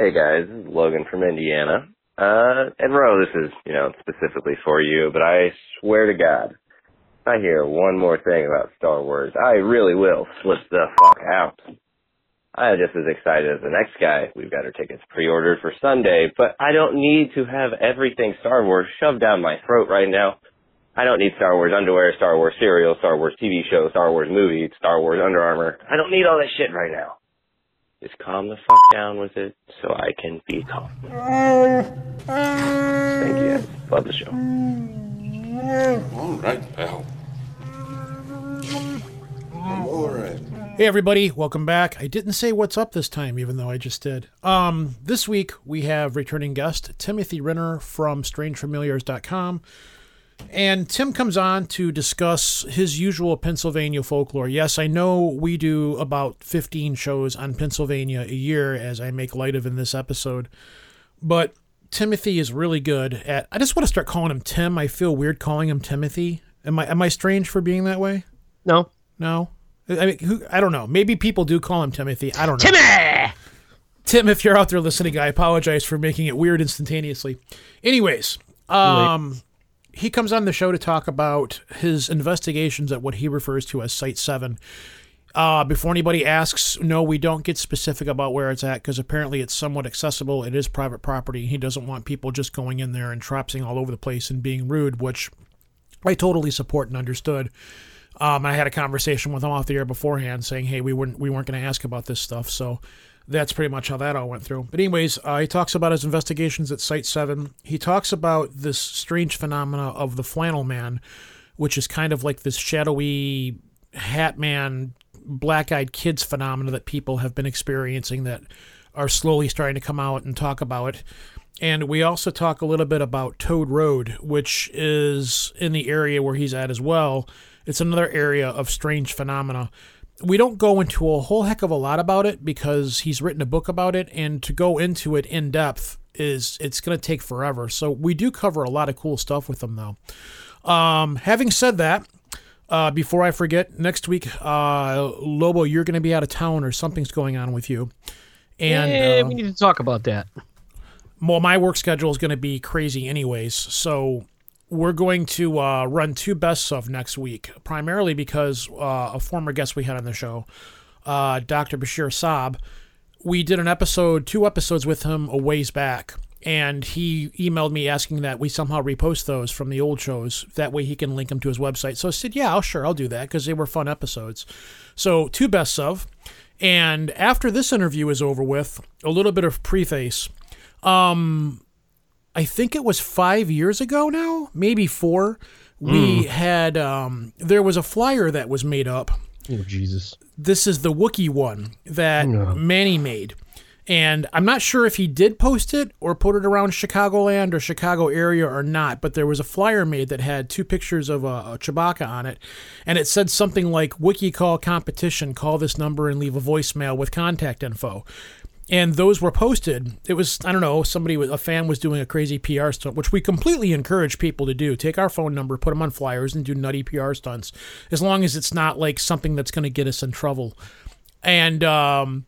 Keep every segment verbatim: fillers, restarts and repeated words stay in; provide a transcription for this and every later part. Hey guys, this is Logan from Indiana. Uh, and Ro, this is, you know, specifically for you, but I swear to God, if I hear one more thing about Star Wars, I really will flip the fuck out. I am just as excited as the next guy. We've got our tickets pre-ordered for Sunday, but I don't need to have everything Star Wars shoved down my throat right now. I don't need Star Wars underwear, Star Wars cereal, Star Wars T V show, Star Wars movie, Star Wars Under Armour. I don't need all that shit right now. Just calm the fuck down with it so I can be calm. Thank you. Love the show. All right, pal. I'm all right. Hey, everybody. Welcome back. I didn't say what's up this time, even though I just did. Um, this week, we have returning guest Timothy Renner from strange familiars dot com. And Tim comes on to discuss his usual Pennsylvania folklore. Yes, I know we do about fifteen shows on Pennsylvania a year, as I make light of in this episode. But Timothy is really good at... I just want to start calling him Tim. I feel weird calling him Timothy. Am I am I strange for being that way? No. No? I mean, who, I don't know. Maybe people do call him Timothy. I don't know. Timmy! Tim, if you're out there listening, I apologize for making it weird instantaneously. Anyways, um... Wait. He comes on the show to talk about his investigations at what he refers to as Site seven. Uh, before anybody asks, no, we don't get specific about where it's at because apparently it's somewhat accessible. It is private property. He doesn't want people just going in there and traipsing all over the place and being rude, which I totally support and understood. Um, I had a conversation with him off the air beforehand saying, hey, we weren't, we weren't going to ask about this stuff. So that's pretty much how that all went through. But anyways, uh, he talks about his investigations at Site seven. He talks about this strange phenomena of the Flannel Man, which is kind of like this shadowy hat man, black-eyed kids phenomena that people have been experiencing that are slowly starting to come out and talk about it. And we also talk a little bit about Toad Road, which is in the area where he's at as well. It's another area of strange phenomena. We don't go into a whole heck of a lot about it because he's written a book about it, and to go into it in depth is it's going to take forever. So we do cover a lot of cool stuff with him, though. Um, having said that, uh, before I forget, next week, uh, Lobo, you're going to be out of town or something's going on with you. And yeah, uh, we need to talk about that. Well, my work schedule is going to be crazy anyways, so... We're going to uh, run two bests of next week, primarily because uh, a former guest we had on the show, uh, Doctor Bashir Saab, we did an episode, two episodes with him a ways back, and he emailed me asking that we somehow repost those from the old shows. That way he can link them to his website. So I said, yeah, I'll sure, I'll do that because they were fun episodes. So two bests of. And after this interview is over with, a little bit of preface. Um... I think it was five years ago now, maybe four. We mm. had, um, there was a flyer that was made up. Oh, Jesus. This is the Wookiee one that no. Manny made. And I'm not sure if he did post it or put it around Chicagoland or Chicago area or not, but there was a flyer made that had two pictures of uh, Chewbacca on it, and it said something like, Wookiee call competition, call this number and leave a voicemail with contact info. And those were posted. It was, I don't know, somebody, a fan was doing a crazy P R stunt, which we completely encourage people to do. Take our phone number, put them on flyers, and do nutty P R stunts, as long as it's not like something that's going to get us in trouble. And um,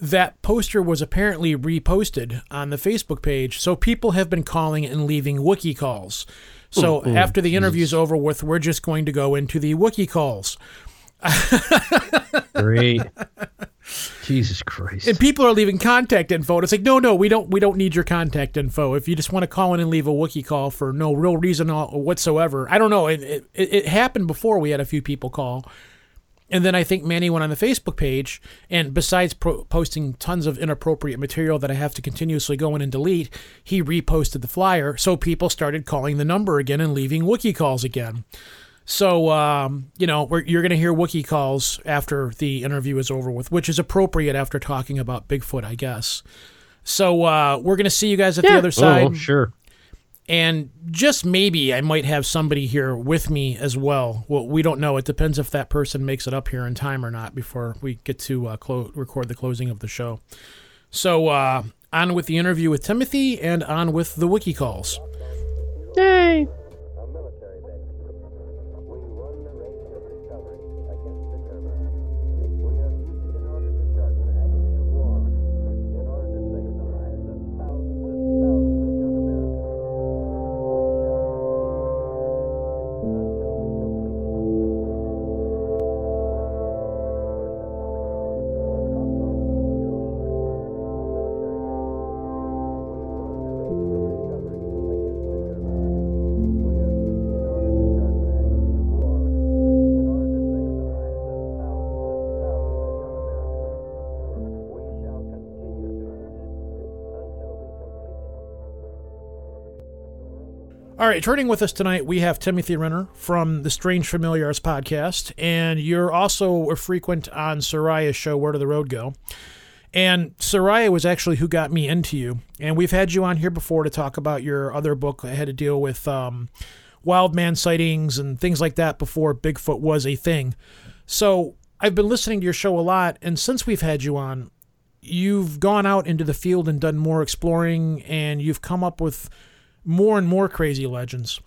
that poster was apparently reposted on the Facebook page, so people have been calling and leaving Wookiee calls. So ooh, ooh, after the interview's geez. over with, we're just going to go into the Wookiee calls. Great. Jesus Christ. And people are leaving contact info. And it's like, no, no, we don't we don't need your contact info. If you just want to call in and leave a Wookiee call for no real reason whatsoever. I don't know. It, it, it happened before. We had a few people call. And then I think Manny went on the Facebook page. And besides pro- posting tons of inappropriate material that I have to continuously go in and delete, he reposted the flyer. So people started calling the number again and leaving Wookiee calls again. So, um, you know, we're, you're going to hear Wookiee calls after the interview is over with, which is appropriate after talking about Bigfoot, I guess. So uh, we're going to see you guys at yeah. the other side. Oh, sure. And just maybe I might have somebody here with me as well. Well, we don't know. It depends if that person makes it up here in time or not before we get to uh, clo- record the closing of the show. So uh, on with the interview with Timothy and on with the Wookiee calls. Yay. All right, trading with us tonight, we have Timothy Renner from the Strange Familiars podcast, and you're also a frequent on Soraya's show, Where Did the Road Go? And Soraya was actually who got me into you, and we've had you on here before to talk about your other book that had to deal with um, wild man sightings and things like that before Bigfoot was a thing. So I've been listening to your show a lot, and since we've had you on, you've gone out into the field and done more exploring, and you've come up with more and more crazy legends.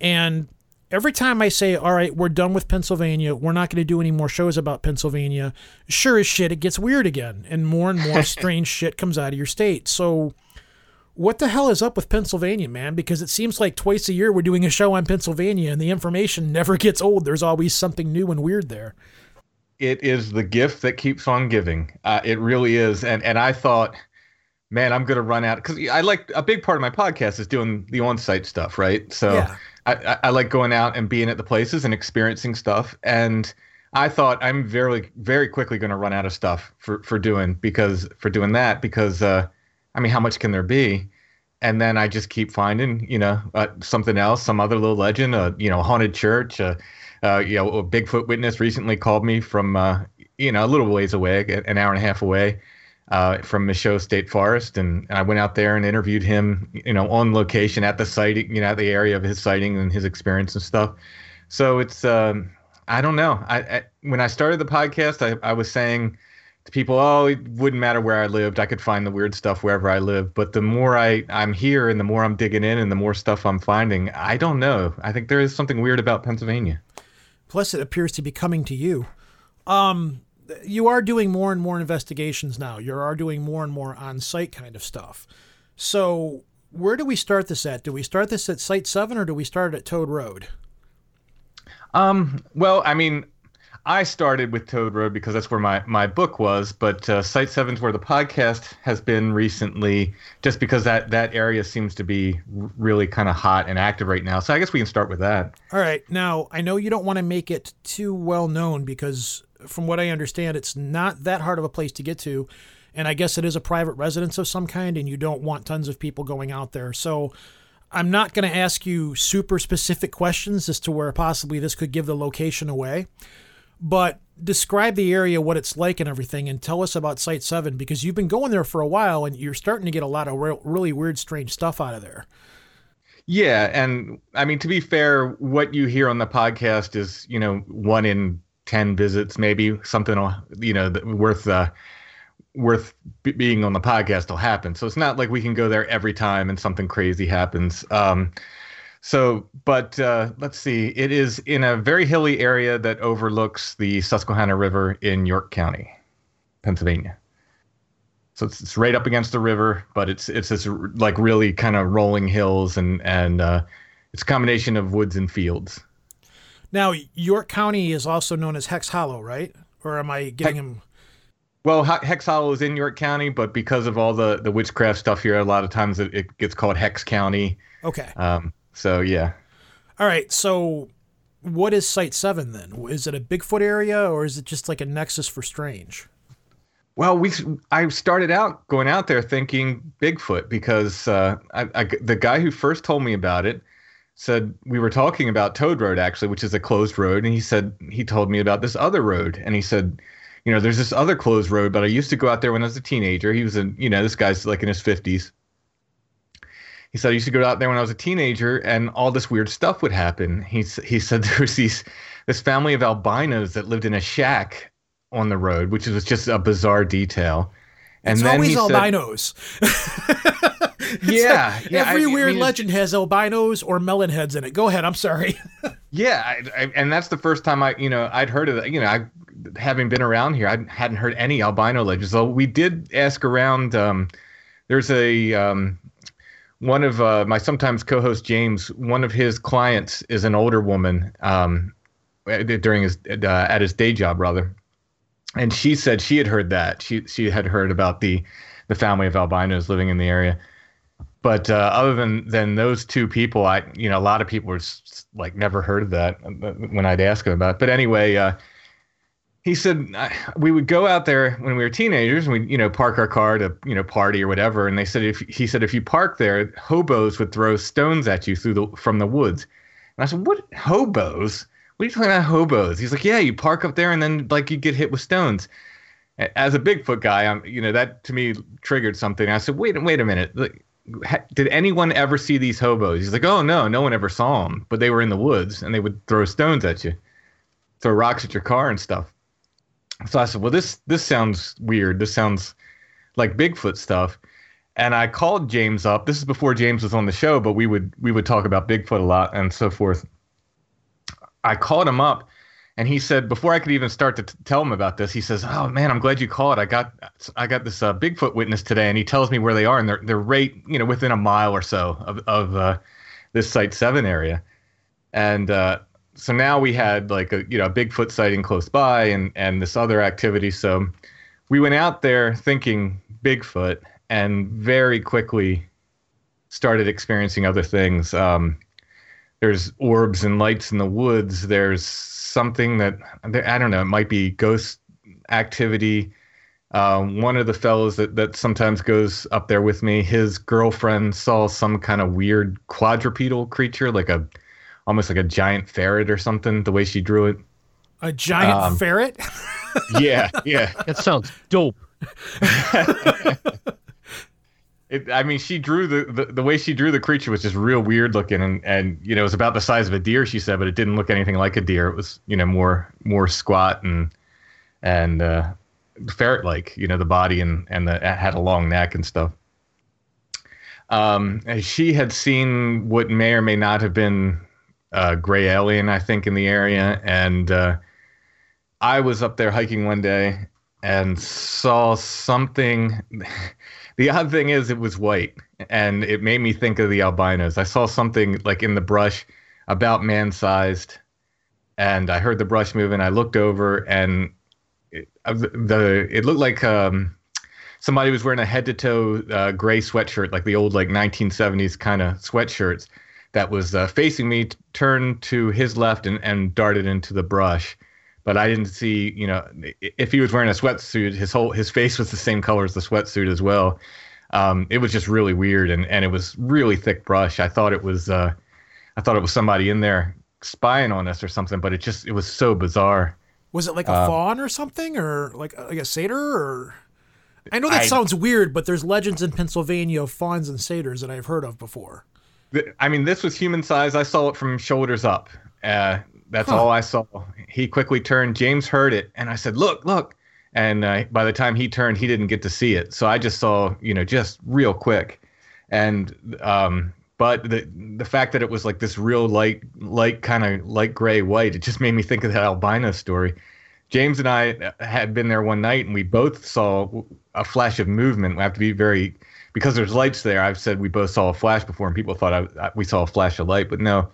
And every time I say, all right, we're done with Pennsylvania, we're not going to do any more shows about Pennsylvania, sure as shit, it gets weird again. And more and more strange shit comes out of your state. So what the hell is up with Pennsylvania, man? Because it seems like twice a year we're doing a show on Pennsylvania and the information never gets old. There's always something new and weird there. It is the gift that keeps on giving. Uh, it really is. And, and I thought, man, I'm going to run out, because I like, a big part of my podcast is doing the on-site stuff, right? So yeah. I, I like going out and being at the places and experiencing stuff. And I thought I'm very, very quickly going to run out of stuff for, for doing because for doing that, because, uh, I mean, how much can there be? And then I just keep finding, you know, uh, something else, some other little legend, uh, you know, haunted church, uh, uh, you know, a Bigfoot witness recently called me from, uh, you know, a little ways away, an hour and a half away. Uh, from Michaux State Forest, and, and I went out there and interviewed him, you know, on location at the site, you know, at the area of his sighting and his experience and stuff. So it's, um, I don't know. I, I when I started the podcast, I, I was saying to people, oh, it wouldn't matter where I lived. I could find the weird stuff wherever I lived. But the more I, I'm here and the more I'm digging in and the more stuff I'm finding, I don't know. I think there is something weird about Pennsylvania. Plus, it appears to be coming to you. Um You are doing more and more investigations now. You are doing more and more on-site kind of stuff. So where do we start this at? Do we start this at Site seven or do we start at Toad Road? Um, well, I mean, I started with Toad Road because that's where my, my book was, but uh, Site seven is where the podcast has been recently, just because that, that area seems to be really kind of hot and active right now. So I guess we can start with that. All right. Now, I know you don't want to make it too well known because, from what I understand, it's not that hard of a place to get to. And I guess it is a private residence of some kind, and you don't want tons of people going out there. So I'm not going to ask you super specific questions as to where possibly this could give the location away. But describe the area, what it's like and everything, and tell us about Site seven, because you've been going there for a while, and you're starting to get a lot of re- really weird, strange stuff out of there. Yeah, and I mean, to be fair, what you hear on the podcast is, you know, one in ten visits, maybe something, you know, worth uh, worth b- being on the podcast will happen. So it's not like we can go there every time and something crazy happens. Um, so, but uh, let's see, it is in a very hilly area that overlooks the Susquehanna River in York County, Pennsylvania. So it's, it's right up against the river, but it's it's this like really kind of rolling hills and and uh, it's a combination of woods and fields. Now, York County is also known as Hex Hollow, right? Or am I getting him? Well, Hex Hollow is in York County, but because of all the, the witchcraft stuff here, a lot of times it, it gets called Hex County. Okay. Um. So, yeah. All right. So what is Site seven then? Is it a Bigfoot area or is it just like a nexus for strange? Well, we I started out going out there thinking Bigfoot because uh, I, I, the guy who first told me about it said we were talking about Toad Road, actually, which is a closed road. And he said he told me about this other road. And he said, you know, there's this other closed road, but I used to go out there when I was a teenager. He was in, you know, this guy's like in his fifties. He said, I used to go out there when I was a teenager and all this weird stuff would happen. He, he said there was these, this family of albinos that lived in a shack on the road, which was just a bizarre detail. And it's then always he albinos. Said, It's yeah, like yeah. Every I, weird I mean, legend has albinos or melon heads in it. Go ahead. I'm sorry. yeah, I, I, and that's the first time I, you know, I'd heard of that. You know, I, having been around here, I hadn't heard any albino legends. So we did ask around. Um, there's a um, one of uh, my sometimes co-host James. One of his clients is an older woman um, during his uh, at his day job, rather, and she said she had heard that she she had heard about the the family of albinos living in the area. But uh, other than, than those two people, I you know a lot of people were like never heard of that when I'd ask them about it. But anyway, uh, he said I, we would go out there when we were teenagers and we, you know, park our car to, you know, party or whatever. And they said, if he said, if you park there, hobos would throw stones at you through the, from the woods. And I said, what hobos? What are you talking about hobos? He's like, yeah, you park up there and then like you get hit with stones. As a Bigfoot guy, I'm, you know, that to me triggered something. I said, wait, wait a minute. Like, did anyone ever see these hobos? He's like, oh, no, no one ever saw them, but they were in the woods and they would throw stones at you, throw rocks at your car and stuff. So I said, well, this, this sounds weird. This sounds like Bigfoot stuff. And I called James up. This is before James was on the show, but we would, we would talk about Bigfoot a lot and so forth. I called him up. And he said, before I could even start to t- tell him about this, he says, oh, man, I'm glad you called. I got I got this uh, Bigfoot witness today, and he tells me where they are, and they're, they're right, you know, within a mile or so of, of uh, this Site seven area. And uh, so now we had, like, a you know, a Bigfoot sighting close by and, and this other activity. So we went out there thinking Bigfoot and very quickly started experiencing other things. Um, there's orbs and lights in the woods. There's something that, I don't know, it might be ghost activity. Uh, one of the fellows that, that sometimes goes up there with me, his girlfriend saw some kind of weird quadrupedal creature, like a, almost like a giant ferret or something, the way she drew it. A giant um, ferret? Yeah, yeah. That sounds dope. It, I mean, she drew the, the the way she drew the creature was just real weird looking, and, and you know, it was about the size of a deer, she said, but it didn't look anything like a deer. It was, you know, more more squat and and uh, ferret like, you know, the body and and the, it had a long neck and stuff. Um, and she had seen what may or may not have been a gray alien, I think, in the area, and uh, I was up there hiking one day and saw something. The odd thing is it was white, and it made me think of the albinos. I saw something like in the brush about man-sized, and I heard the brush move, and I looked over, and it, uh, the, it looked like um, somebody was wearing a head-to-toe uh, gray sweatshirt, like the old like nineteen seventies kind of sweatshirts, that was uh, facing me, turned to his left, and, and darted into the brush. But I didn't see, you know, if he was wearing a sweatsuit, his whole his face was the same color as the sweatsuit as well. Um, it was just really weird, and, and it was really thick brush. I thought it was, uh, I thought it was somebody in there spying on us or something. But it just, it was so bizarre. Was it like a um, fawn or something, or like like a satyr? Or I know that I, sounds weird, but there's legends in Pennsylvania of fawns and satyrs that I've heard of before. Th- I mean, this was human size. I saw it from shoulders up. Uh, That's huh. all I saw. He quickly turned. James heard it, and I said, look, look. And uh, by the time he turned, he didn't get to see it. So I just saw, you know, just real quick. And um, but the the fact that it was like this real light, light kind of light gray white, it just made me think of that albino story. James and I had been there one night, and we both saw a flash of movement. We have to be very, because there's lights there. I've said we both saw a flash before, and people thought I, I, we saw a flash of light, but no.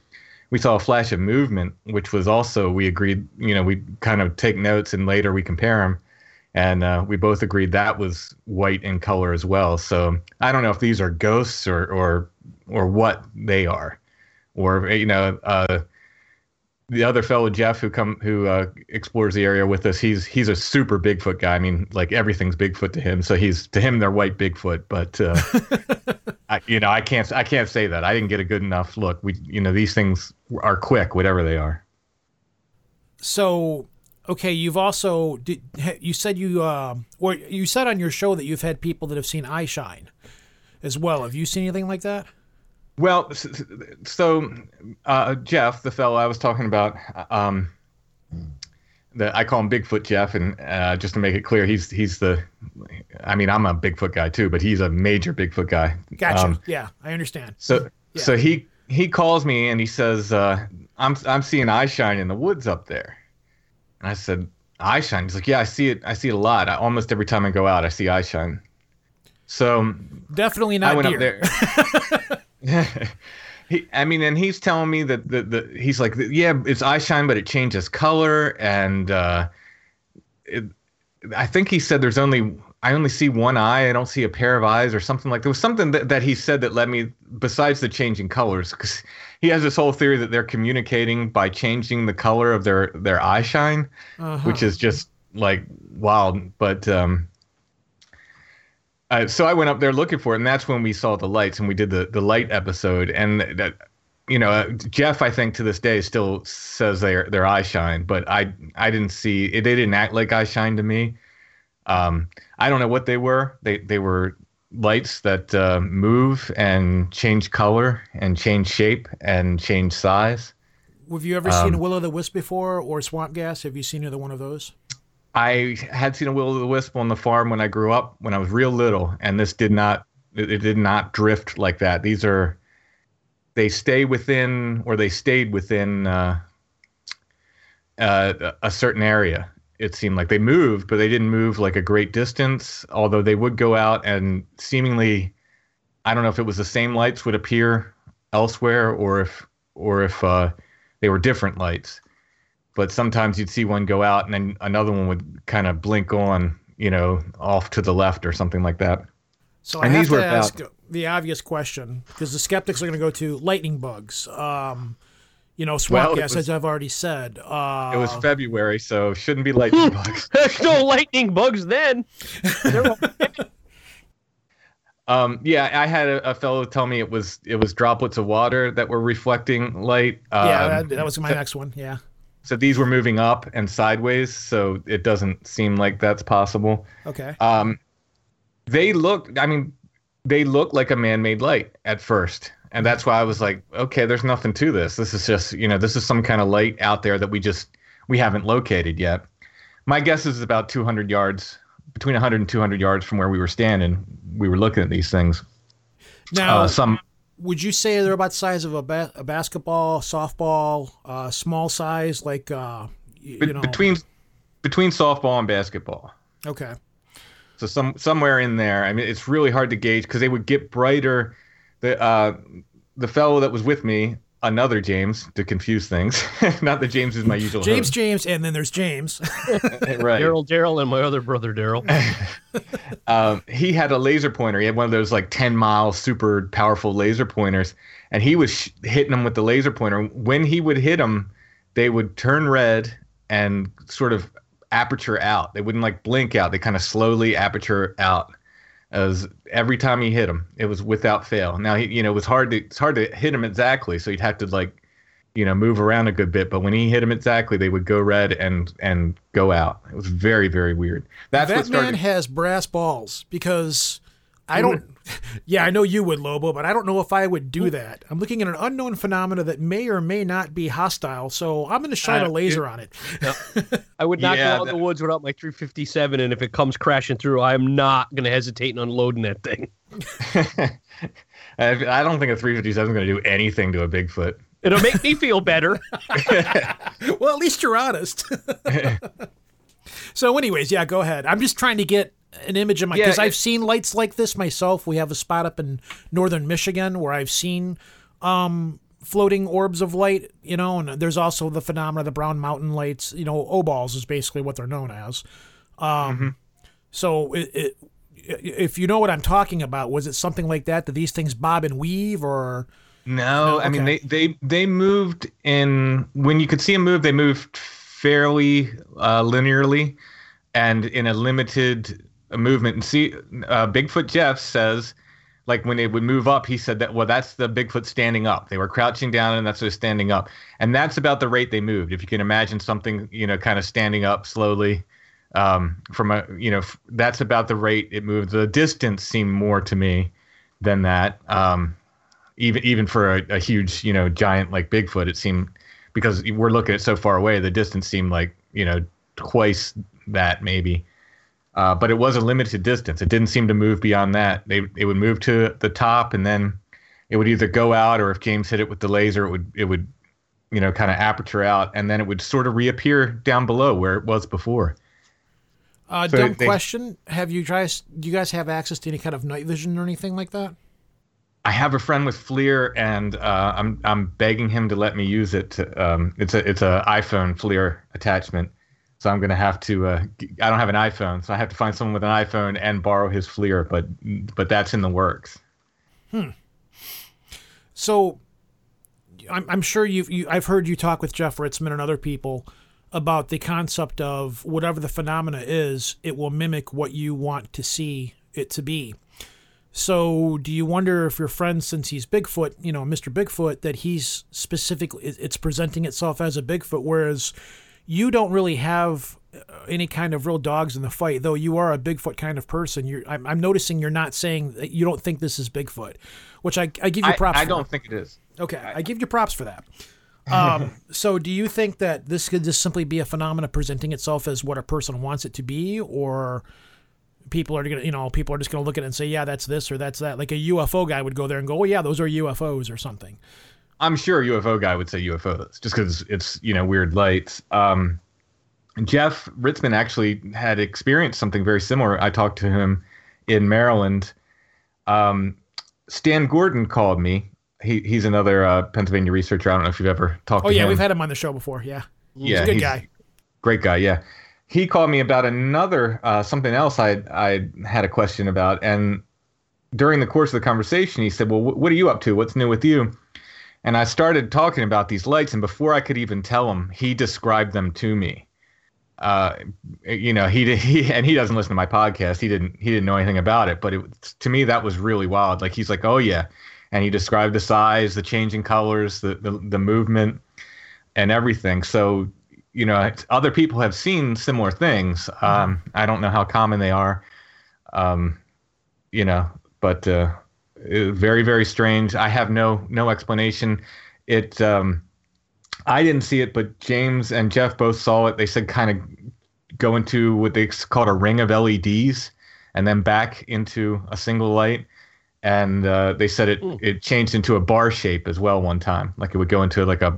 We saw a flash of movement, which was also, we agreed, you know, we kind of take notes and later we compare them. And uh, we both agreed that was white in color as well. So I don't know if these are ghosts or or, or what they are. Or, you know, uh, the other fellow, Jeff, who come who uh, explores the area with us, he's he's a super Bigfoot guy. I mean, like everything's Bigfoot to him. So he's, to him, they're white Bigfoot. But uh, I, you know, I can't I can't say that. I didn't get a good enough look. We, you know, these things are quick, whatever they are. So, okay, you've also did, you said you uh, or you said on your show that you've had people that have seen eye shine as well. Have you seen anything like that? Well, so uh, Jeff, the fellow I was talking about, um, the, I call him Bigfoot Jeff, and uh, just to make it clear, he's he's the, I mean, I'm a Bigfoot guy too, but he's a major Bigfoot guy. Gotcha. Um, yeah, I understand. So yeah. so he he calls me and he says, uh, I'm I'm seeing eye shine in the woods up there, and I said, eye shine? He's like, yeah, I see it. I see it a lot. I, almost every time I go out, I see eye shine. So definitely not I went deer. Up there. he, I mean, and he's telling me that the, the he's like, yeah, it's eye shine, but it changes color, and uh, it, I think he said there's only I only see one eye, I don't see a pair of eyes or something like that. There was something that, that he said that led me, besides the changing colors, because he has this whole theory that they're communicating by changing the color of their their eye shine, uh-huh. which is just like wild, but um, uh, so I went up there looking for it, and that's when we saw the lights, and we did the the light episode, and that, you know, uh, Jeff, I think to this day still says their their eye shine, but I I didn't see it. They didn't act like eye shine to me. Um, I don't know what they were. They they were lights that uh, move and change color and change shape and change size. Have you ever um, seen a will-o'-the-wisp before, or swamp gas? Have you seen either one of those? I had seen a will-o'-the-wisp on the farm when I grew up, when I was real little, and this did not, it did not drift like that. These are, they stay within, or they stayed within uh, uh, a certain area. It seemed like they moved, but they didn't move like a great distance, although they would go out and seemingly, I don't know if it was the same lights would appear elsewhere, or if, or if, uh, they were different lights, but sometimes you'd see one go out and then another one would kind of blink on, you know, off to the left or something like that. So and I have to ask about the obvious question, because the skeptics are going to go to lightning bugs. Um, you know, swamp well, gas, was, as I've already said. Uh, it was February, so shouldn't be lightning bugs. There's no lightning bugs then. Um, yeah, I had a, a fellow tell me it was it was droplets of water that were reflecting light. Um, yeah, that, that was my so, next one, yeah. So these were moving up and sideways, so it doesn't seem like that's possible. Okay. Um, they look, I mean, they look like a man-made light at first, and that's why I was like, okay, there's nothing to this. This is just, you know, this is some kind of light out there that we just, we haven't located yet. My guess is about two hundred yards between one hundred and two hundred yards from where we were standing, we were looking at these things. Now, uh, some would you say they're about the size of a, ba- a basketball, softball, uh, small size, like uh, you be- know between between softball and basketball? Okay, so some somewhere in there. I mean, it's really hard to gauge because they would get brighter. The uh, the fellow that was with me, another James, to confuse things. Not that James is my usual James, host. James, and then there's James. Right. Daryl, Daryl, and my other brother, Daryl. um, he had a laser pointer. He had one of those like ten mile super powerful laser pointers, and he was sh- hitting them with the laser pointer. When he would hit them, they would turn red and sort of aperture out. They wouldn't like blink out. They kind of slowly aperture out. As every time he hit him, it was without fail. Now, he, you know, it was hard to, it's hard to hit him exactly. So you'd have to like, you know, move around a good bit. But when he hit him exactly, they would go red and, and go out. It was very, very weird. That's that what started. Man has brass balls because I don't, yeah, I know you would, Lobo, but I don't know if I would do that. I'm looking at an unknown phenomena that may or may not be hostile. So I'm going to shine uh, a laser it, on it. No. I would not yeah, go out that, in the woods without my three fifty-seven. And if it comes crashing through, I'm not going to hesitate in unloading that thing. I don't think a three fifty-seven is going to do anything to a Bigfoot. It'll make me feel better. Well, at least you're honest. So anyways, yeah, go ahead. I'm just trying to get an image of my, because yeah, I've seen lights like this myself. We have a spot up in northern Michigan where I've seen um, floating orbs of light, you know, and there's also the phenomena, the Brown Mountain lights, you know, O-balls is basically what they're known as. Um, mm-hmm. So it, it, if you know what I'm talking about, was it something like that? Did these things bob and weave or? No, no? I okay. mean, they, they, they moved in, when you could see them move, they moved fairly uh, linearly and in a limited a movement. And see, uh, Bigfoot Jeff says, like when they would move up, he said that, well, that's the Bigfoot standing up. They were crouching down and that's they're standing up. And that's about the rate they moved. If you can imagine something, you know, kind of standing up slowly um, from a, you know, f- that's about the rate it moved. The distance seemed more to me than that. Um, even, even for a, a huge, you know, giant like Bigfoot, it seemed, because we're looking at it so far away, the distance seemed like, you know, twice that maybe. Uh, but it was a limited distance. It didn't seem to move beyond that. They it would move to the top, and then it would either go out, or if James hit it with the laser, it would it would, you know, kind of aperture out, and then it would sort of reappear down below where it was before. Uh, so dumb they, question: Have you guys do you guys have access to any kind of night vision or anything like that? I have a friend with FLIR, and uh, I'm I'm begging him to let me use it. To, um, it's a it's a iPhone FLIR attachment. So I'm going to have to, uh, I don't have an iPhone, so I have to find someone with an iPhone and borrow his FLIR, but but that's in the works. Hmm. So I'm, I'm sure you've, you, I've heard you talk with Jeff Ritzman and other people about the concept of whatever the phenomena is, it will mimic what you want to see it to be. So do you wonder if your friend, since he's Bigfoot, you know, Mister Bigfoot, that he's specifically, it's presenting itself as a Bigfoot, whereas you don't really have any kind of real dogs in the fight, though you are a Bigfoot kind of person. You're, I'm, I'm noticing you're not saying that you don't think this is Bigfoot, which I, I give you props I, I for. I don't think it is. Okay, I, I give you props for that. Um, so do you think that this could just simply be a phenomena presenting itself as what a person wants it to be, or people are going to, you know, people are just going to look at it and say, yeah, that's this or that's that. Like a U F O guy would go there and go, oh yeah, those are U F Os or something. I'm sure a U F O guy would say U F Os just because it's, you know, weird lights. Um, Jeff Ritzman actually had experienced something very similar. I talked to him in Maryland. Um, Stan Gordon called me. He he's another uh, Pennsylvania researcher. I don't know if you've ever talked oh, to yeah, him. Oh yeah, we've had him on the show before. Yeah, he's yeah, a good he's guy, great guy. Yeah, he called me about another uh, something else I I had a question about, and during the course of the conversation, he said, "Well, wh- what are you up to? What's new with you?" And I started talking about these lights, and before I could even tell him, he described them to me. Uh, you know, he he and he doesn't listen to my podcast. He didn't he didn't know anything about it, but it, to me that was really wild. Like he's like, "Oh yeah." And he described the size, the changing colors, the, the the movement, and everything. So, you know, other people have seen similar things. Um, I don't know how common they are, um, you know, but uh, very, very strange. I have no no explanation. It um, I didn't see it, but James and Jeff both saw it. They said kind of go into what they called a ring of L E Ds and then back into a single light. And uh, they said it, it changed into a bar shape as well one time. Like it would go into like a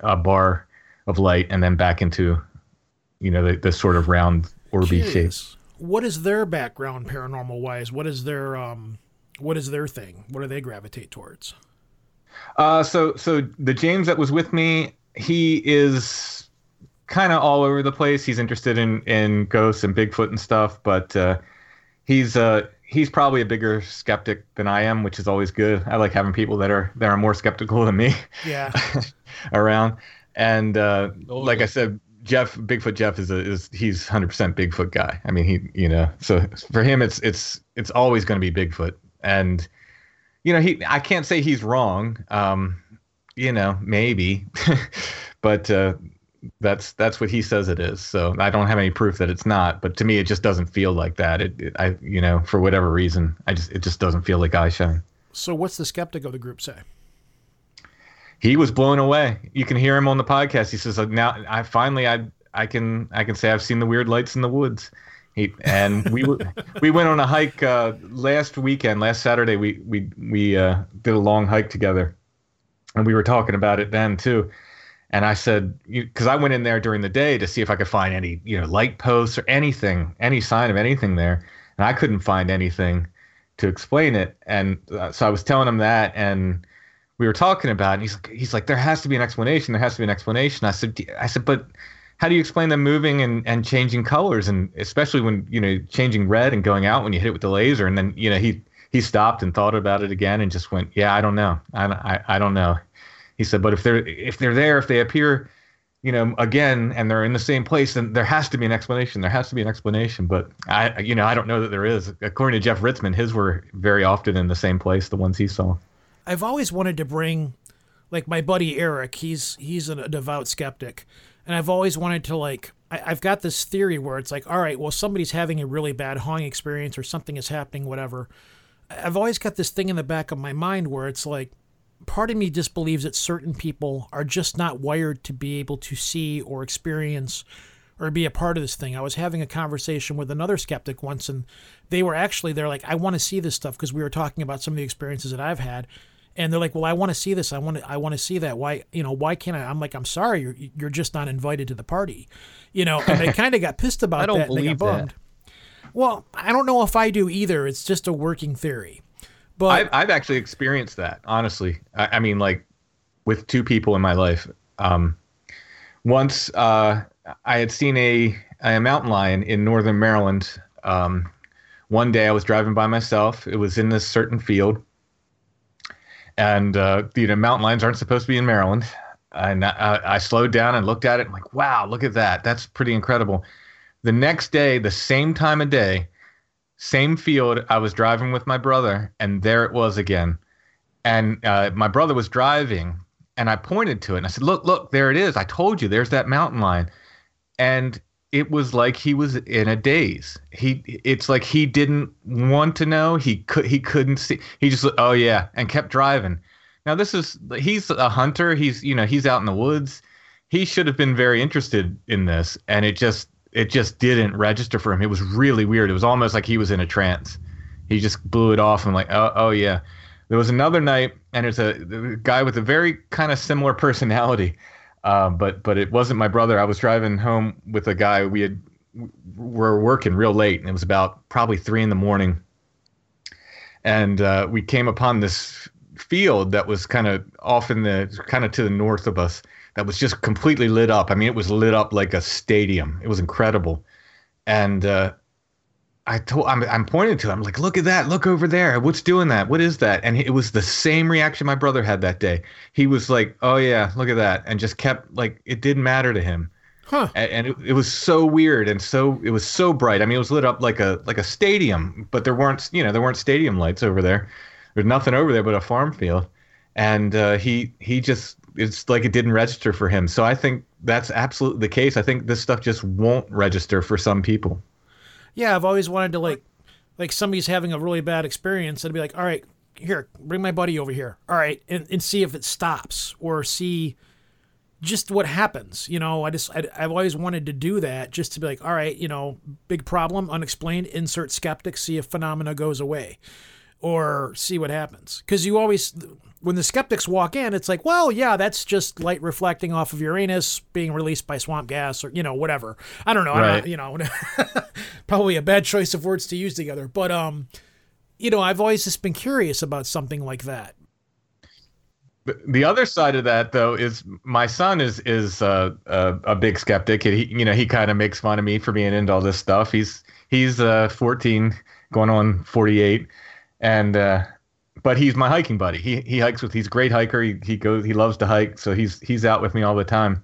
a bar of light and then back into, you know, the, the sort of round orby shapes. What is their background paranormal wise? What is their um what is their thing? What do they gravitate towards? Uh, so so the James that was with me, he is kind of all over the place. He's interested in, in ghosts and Bigfoot and stuff, but uh, he's uh He's probably a bigger skeptic than I am, which is always good. I like having people that are that are more skeptical than me. Yeah. around. And uh, like I said, Jeff, Bigfoot Jeff is a, is he's one hundred percent Bigfoot guy. I mean, he you know, so for him it's it's it's always going to be Bigfoot. And you know, he I can't say he's wrong. Um, you know, maybe. but uh, that's that's what he says it is. So I don't have any proof that it's not, but to me it just doesn't feel like that. It, it I you know, for whatever reason, I just it just doesn't feel like eyeshine. So what's the skeptic of the group say? He was blown away. You can hear him on the podcast. He says, "Now I finally I I can I can say I've seen the weird lights in the woods." He and we were, we went on a hike uh, last weekend, last Saturday. We we we uh, did a long hike together, and we were talking about it then too. And I said, because I went in there during the day to see if I could find any, you know, light posts or anything, any sign of anything there. And I couldn't find anything to explain it. And uh, so I was telling him that, and we were talking about it. And he's like, he's like, there has to be an explanation. There has to be an explanation. I said, I said, but how do you explain them moving and, and changing colors? And especially when, you know, changing red and going out when you hit it with the laser. And then, you know, he, he stopped and thought about it again and just went, yeah, I don't know. I don't, I, I don't know. He said, but if they're if they're there, if they appear, you know, again, and they're in the same place, then there has to be an explanation. There has to be an explanation. But, I, you know, I don't know that there is. According to Jeff Ritzman, his were very often in the same place, the ones he saw. I've always wanted to bring, like, my buddy Eric, he's he's a devout skeptic. And I've always wanted to, like, I, I've got this theory where it's like, all right, well, somebody's having a really bad haunting experience or something is happening, whatever. I've always got this thing in the back of my mind where it's like, part of me just believes that certain people are just not wired to be able to see or experience or be a part of this thing. I was having a conversation with another skeptic once, and they were actually, they're like, I want to see this stuff, because we were talking about some of the experiences that I've had. And they're like, well, I want to see this. I want to, I want to see that. Why, you know, why can't I? I'm like, I'm sorry. You're, you're just not invited to the party, you know, and they kind of got pissed about I don't that. Believe and they got bummed. That. Well, I don't know if I do either. It's just a working theory. But I've, I've actually experienced that, honestly. I, I mean, like, with two people in my life. Um, once uh, I had seen a, a mountain lion in northern Maryland. Um, one day I was driving by myself. It was in this certain field. And, uh, you know, mountain lions aren't supposed to be in Maryland. And I, I slowed down and looked at it. I'm like, wow, look at that. That's pretty incredible. The next day, the same time of day, same field, I was driving with my brother, and there it was again. And uh, my brother was driving, and I pointed to it, and I said, look, look, there it is. I told you, there's that mountain line. And it was like he was in a daze. He, it's like he didn't want to know. He could, he couldn't see. He just, oh, yeah, and kept driving. Now, this is, he's a hunter. He's, you know, he's out in the woods. He should have been very interested in this. And it just, it just didn't register for him. It was really weird. It was almost like he was in a trance. He just blew it off and like, oh, oh yeah. There was another night, and it's a, a guy with a very kind of similar personality. Uh, but, but it wasn't my brother. I was driving home with a guy. We had, we were working real late, and it was about probably three in the morning. And uh, we came upon this field that was kind of off in the, kind of to the north of us, that was just completely lit up. I mean, it was lit up like a stadium. It was incredible. And uh, I told, I'm, I'm pointing to it. I'm like, look at that. Look over there. What's doing that? What is that? And it was the same reaction my brother had that day. He was like, oh, yeah, look at that. And just kept, like, it didn't matter to him. Huh. And, and it, it was so weird. And so it was so bright. I mean, it was lit up like a like a stadium, but there weren't, you know, there weren't stadium lights over there. There's nothing over there but a farm field. And uh, he he just, it's like it didn't register for him. So I think that's absolutely the case. I think this stuff just won't register for some people. Yeah, I've always wanted to, like, like somebody's having a really bad experience, and be like, all right, here, bring my buddy over here. All right, and, and see if it stops, or see just what happens. You know, I just, I, I've always wanted to do that, just to be like, all right, you know, big problem, unexplained, insert skeptic, see if phenomena goes away. Or see what happens. Because you always, when the skeptics walk in, it's like, well, yeah, that's just light reflecting off of Uranus being released by swamp gas, or, you know, whatever. I don't know. Right. I don't, you know, probably a bad choice of words to use together. But, um, you know, I've always just been curious about something like that. The other side of that, though, is my son is is uh, uh, a big skeptic. He, you know, he kind of makes fun of me for being into all this stuff. He's he's uh, fourteen, going on forty-eight. And, uh, but he's my hiking buddy. He, he hikes with, he's a great hiker. He, he goes, he loves to hike. So he's, he's out with me all the time.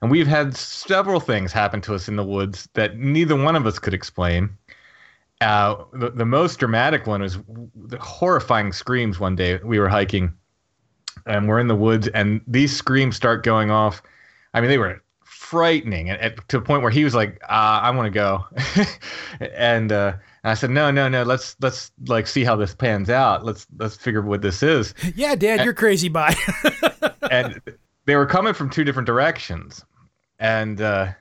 And we've had several things happen to us in the woods that neither one of us could explain. Uh, the, the most dramatic one was the horrifying screams. One day we were hiking and we're in the woods, and these screams start going off. I mean, they were frightening at, at to a point where he was like, uh, I want to go. and, uh, And I said, no, no, no, let's, let's like see how this pans out. Let's, let's figure what this is. Yeah, Dad, and, you're crazy, bye. And they were coming from two different directions. And, uh,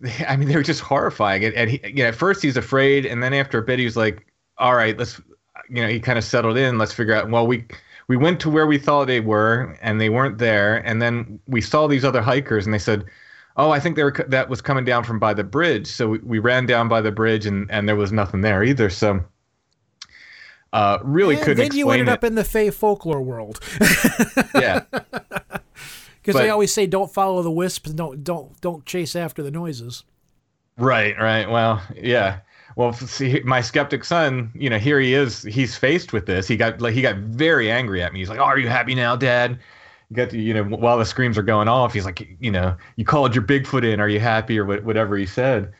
they, I mean, they were just horrifying. And, and he, you know, at first he's afraid. And then after a bit, he was like, all right, let's, you know, he kind of settled in. Let's figure out, well, we, we went to where we thought they were, and they weren't there. And then we saw these other hikers, and they said, oh, I think they were, that was coming down from by the bridge. So we, we ran down by the bridge, and, and there was nothing there either. So uh, really and couldn't explain it. Then you ended it. Up in the Fae folklore world. Yeah. Because they always say don't follow the wisps, don't don't don't chase after the noises. Right, right. Well, yeah. Well, see, my skeptic son, you know, here he is. He's faced with this. He got like he got very angry at me. He's like, oh, are you happy now, Dad? Get to, you know, while the screams are going off, he's like, you know, you called your Bigfoot in. Are you happy? Or wh- whatever he said.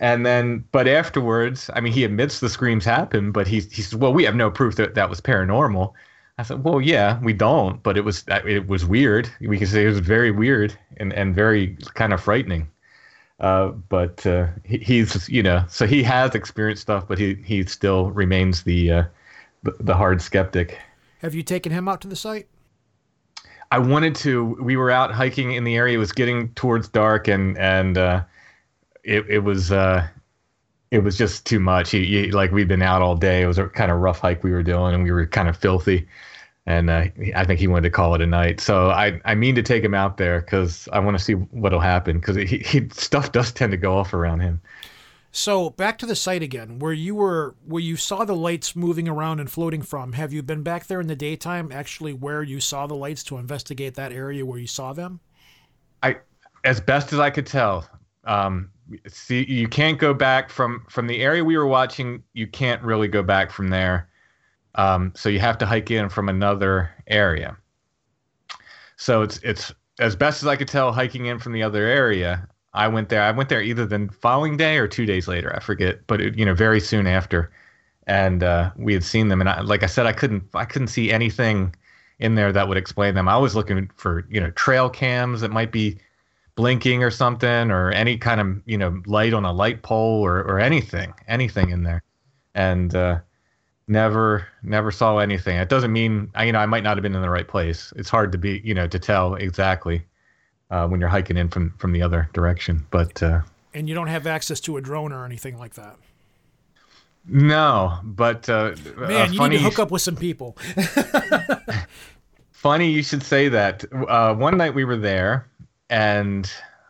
And then, but afterwards, I mean, he admits the screams happened, but he, he says, well, we have no proof that that was paranormal. I said, well, yeah, we don't, but it was, it was weird. We can say it was very weird and, and very kind of frightening. Uh, but uh, he, he's, you know, so he has experienced stuff, but he, he still remains the, uh, the, the hard skeptic. Have you taken him out to the site? I wanted to. We were out hiking in the area. It was getting towards dark, and and uh, it it was uh, it was just too much. He, he, like we'd been out all day. It was a kind of rough hike we were doing, and we were kind of filthy. And uh, I think he wanted to call it a night. So I, I mean to take him out there because I want to see what'll happen, because he, he stuff does tend to go off around him. So back to the site again, where you were, where you saw the lights moving around and floating from. Have you been back there in the daytime, actually, where you saw the lights, to investigate that area where you saw them? I, as best as I could tell, um, see, you can't go back from, from the area we were watching. You can't really go back from there. Um, so you have to hike in from another area. So it's it's as best as I could tell, hiking in from the other area, I went there. I went there either the following day or two days later. I forget, but it, you know, very soon after, and uh, we had seen them. And I, like I said, I couldn't I couldn't see anything in there that would explain them. I was looking for, you know, trail cams that might be blinking or something, or any kind of, you know, light on a light pole, or, or anything, anything in there. And uh, never, never saw anything. It doesn't mean, you know, I might not have been in the right place. It's hard to be, you know, to tell exactly uh, when you're hiking in from, from the other direction. But uh, and you don't have access to a drone or anything like that. No, but uh, man, you funny, need to hook up with some people. Funny you should say that. Uh, one night we were there, and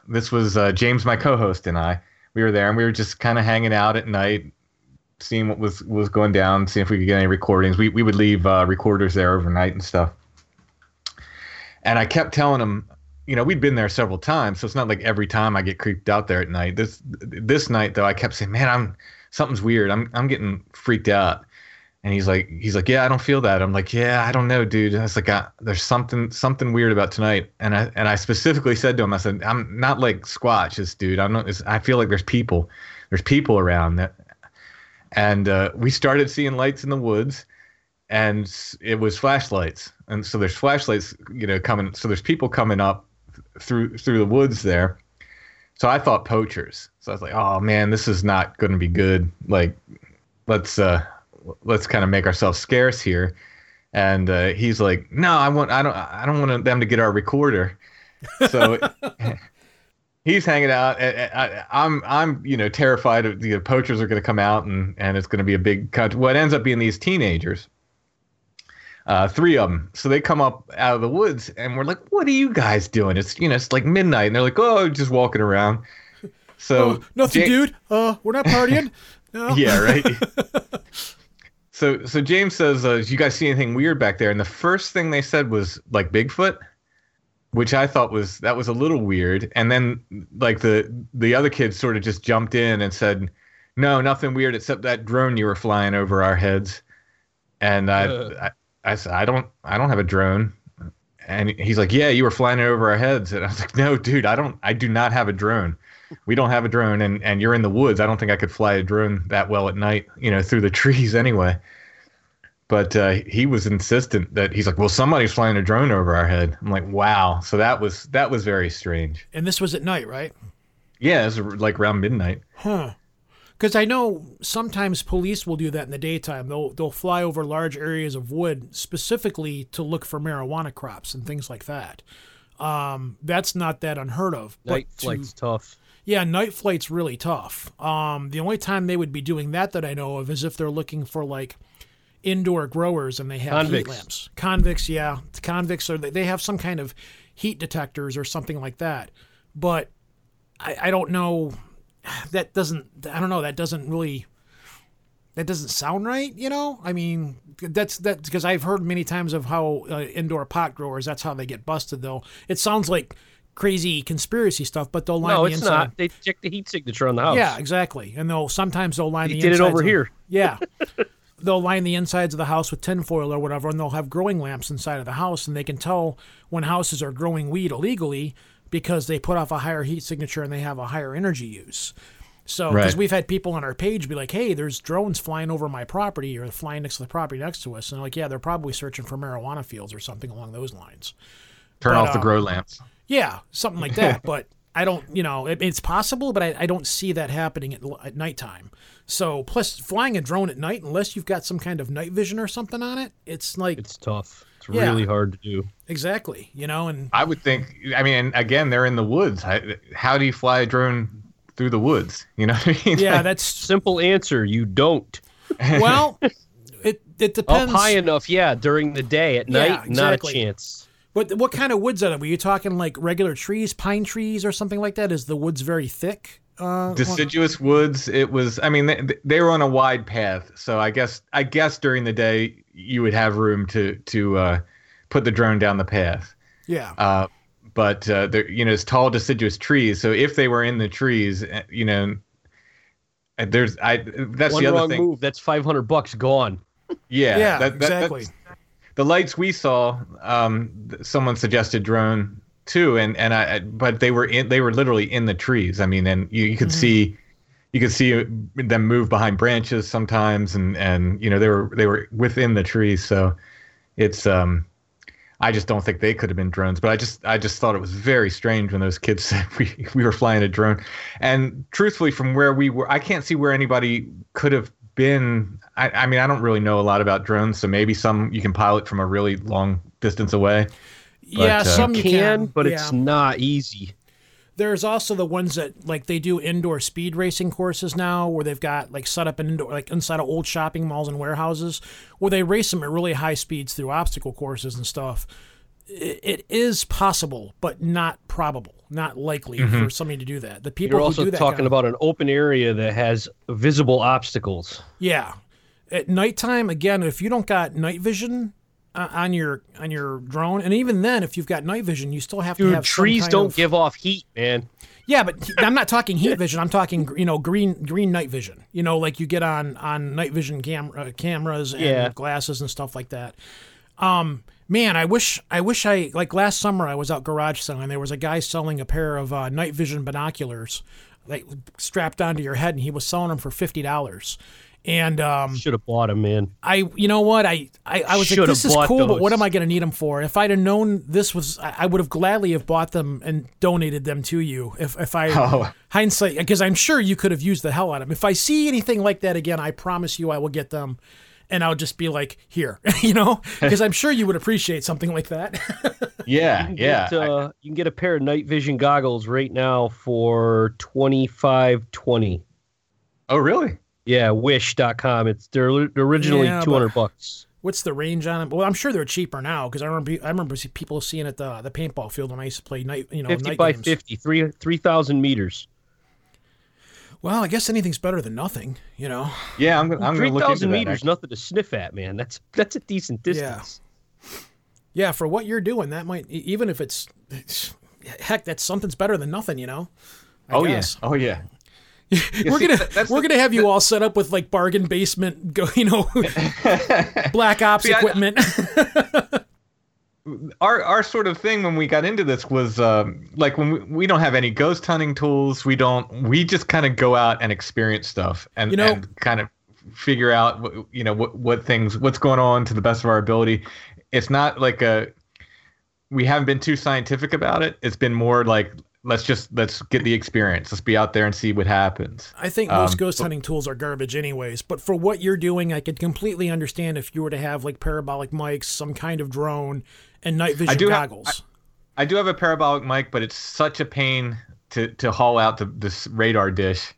this was uh, James, my co-host, and I. We were there, and we were just kind of hanging out at night, seeing what was was going down, seeing if we could get any recordings. We we would leave uh, recorders there overnight and stuff. And I kept telling him, you know, we'd been there several times, so it's not like every time I get creeped out there at night. This this night though, I kept saying, man, I'm. Something's weird. I'm I'm getting freaked out. And he's like, he's like, yeah, I don't feel that. I'm like, yeah, I don't know, dude. And I was like, I, there's something something weird about tonight. And I and I specifically said to him, I said, I'm not like Squatch, this dude. I'm not. It's, I feel like there's people, there's people around that. And uh, we started seeing lights in the woods, and it was flashlights. And so there's flashlights, you know, coming. So there's people coming up through through the woods there. So I thought poachers. So I was like, oh man, this is not going to be good. Like, let's uh, let's kind of make ourselves scarce here. And uh, he's like, no, I want, I don't, I don't want them to get our recorder. So he's hanging out. I, I, I'm, I'm, you know, terrified of the you know, poachers are going to come out, and and it's going to be a big cut. Well, it ends up being these teenagers. Uh, three of them. So they come up out of the woods, and we're like, what are you guys doing? It's, you know, it's like midnight. And they're like, oh, just walking around. So uh, nothing, J- dude. Uh, we're not partying. No. Yeah, right. so so James says, uh, did you guys see anything weird back there? And the first thing they said was like Bigfoot, which I thought was, that was a little weird. And then like the, the other kids sort of just jumped in and said, no, nothing weird except that drone you were flying over our heads. And I, uh. I I said, I don't, I don't have a drone. And he's like, yeah, you were flying it over our heads. And I was like, no, dude, I don't, I do not have a drone. We don't have a drone. And, and you're in the woods. I don't think I could fly a drone that well at night, you know, through the trees anyway. But uh, he was insistent that he's like, well, somebody's flying a drone over our head. I'm like, wow. So that was, that was very strange. And this was at night, right? Yeah. It was like around midnight. Huh. Because I know sometimes police will do that in the daytime. They'll they'll fly over large areas of wood specifically to look for marijuana crops and things like that. Um, that's not that unheard of. Night but flight's to, tough. Yeah, night flight's really tough. Um, the only time they would be doing that that I know of is if they're looking for like indoor growers and they have convicts. Heat lamps. Convicts, yeah, convicts are they have some kind of heat detectors or something like that. But I, I don't know. That doesn't, I don't know, that doesn't really, that doesn't sound right, you know? I mean, that's, that because I've heard many times of how uh, indoor pot growers, that's how they get busted, though. It sounds like crazy conspiracy stuff, but they'll line no, the inside. No, it's not. They check the heat signature on the house. Yeah, exactly. And they'll, sometimes they'll line he the insides. They did it over of, here. Yeah. They'll line the insides of the house with tinfoil or whatever, and they'll have growing lamps inside of the house, and they can tell when houses are growing weed illegally, because they put off a higher heat signature and they have a higher energy use. So, because right. We've had people on our page be like, hey, there's drones flying over my property or flying next to the property next to us. And they're like, yeah, they're probably searching for marijuana fields or something along those lines. Turn but, off the um, grow lamps. Yeah, something like that. But I don't, you know, it, it's possible, but I, I don't see that happening at, at nighttime. So, plus flying a drone at night, unless you've got some kind of night vision or something on it, it's like... It's tough. It's really yeah, hard to do. Exactly. You know, and I would think, I mean, again, they're in the woods. How do you fly a drone through the woods? You know what I mean? Yeah, like, that's simple answer. You don't. Well, it, it depends. Up high enough. Yeah. During the day at night, yeah, exactly. Not a chance. But what kind of woods are there? Were you talking like regular trees, pine trees or something like that? Is the woods very thick? Uh, deciduous well, woods. It was, I mean, they, they were on a wide path. So I guess, I guess during the day you would have room to, to, uh, put the drone down the path. Yeah. Uh, but, uh, there, you know, it's tall deciduous trees. So if they were in the trees, you know, there's, I, that's one the other thing. One wrong move. That's five hundred bucks gone. Yeah. Yeah, that, that, exactly. That's, the lights we saw, um, someone suggested drone too, and and I but they were in they were literally in the trees. I mean, and you, you could mm-hmm. see you could see them move behind branches sometimes, and and you know they were they were within the trees. So it's um, I just don't think they could have been drones. But I just I just thought it was very strange when those kids said we we were flying a drone. And truthfully, from where we were, I can't see where anybody could have been. I, I mean, I don't really know a lot about drones, so maybe some you can pilot from a really long distance away. But, yeah, some uh, you can, but yeah. It's not easy. There's also the ones that, like, they do indoor speed racing courses now where they've got, like, set up an indoor, like, inside of old shopping malls and warehouses where they race them at really high speeds through obstacle courses and stuff. It, it is possible, but not probable, not likely mm-hmm. for somebody to do that. The people You're who also do that talking kind of, about an open area that has visible obstacles. Yeah. At nighttime, again, if you don't got night vision Uh, on your on your drone, and even then, if you've got night vision, you still have Dude, to have trees some kind don't of... give off heat, man. Yeah, but I'm not talking heat vision. I'm talking you know green green night vision. You know, like you get on on night vision camera cameras and yeah. glasses and stuff like that. Um, man, I wish I wish I like last summer I was out garage selling. There was a guy selling a pair of uh, night vision binoculars, like strapped onto your head, and he was selling them for fifty dollars. And um, should have bought them, man. I, you know what? I, I, I was Should like, this is cool, those. But what am I going to need them for? If I'd have known this was, I, I would have gladly have bought them and donated them to you. If, if I oh. hindsight, because I'm sure you could have used the hell out of them. If I see anything like that again, I promise you, I will get them, and I'll just be like, here, you know, because I'm sure you would appreciate something like that. yeah, you yeah. Get, uh, I... You can get a pair of night vision goggles right now for twenty-five twenty. Oh, really? Yeah, wish dot com. It's they're originally yeah, two hundred bucks. What's the range on them? Well, I'm sure they're cheaper now because I remember I remember people seeing at the the paintball field when I used to play night, you know, fifty night by games. fifty, three thousand meters. Well, I guess anything's better than nothing, you know. Yeah, I'm going I'm going to look into that. three thousand meters, actually. Nothing to sniff at, man. That's that's a decent distance. Yeah. Yeah, for what you're doing, that might even if it's, it's heck, that's something's better than nothing, you know. I oh guess. yeah. Oh yeah. we're gonna we're gonna have you all set up with like bargain basement, go you know, black ops See, equipment. I, our our sort of thing when we got into this was um, like when we, we don't have any ghost hunting tools, we don't we just kind of go out and experience stuff and, you know, and kind of figure out you know what what things what's going on to the best of our ability. It's not like a we haven't been too scientific about it. It's been more like. Let's just let's get the experience. Let's be out there and see what happens. I think most um, ghost hunting but, tools are garbage anyways, but for what you're doing, I could completely understand if you were to have like parabolic mics, some kind of drone, and night vision I do goggles. Have, I, I do have a parabolic mic, but it's such a pain to, to haul out the, this radar dish,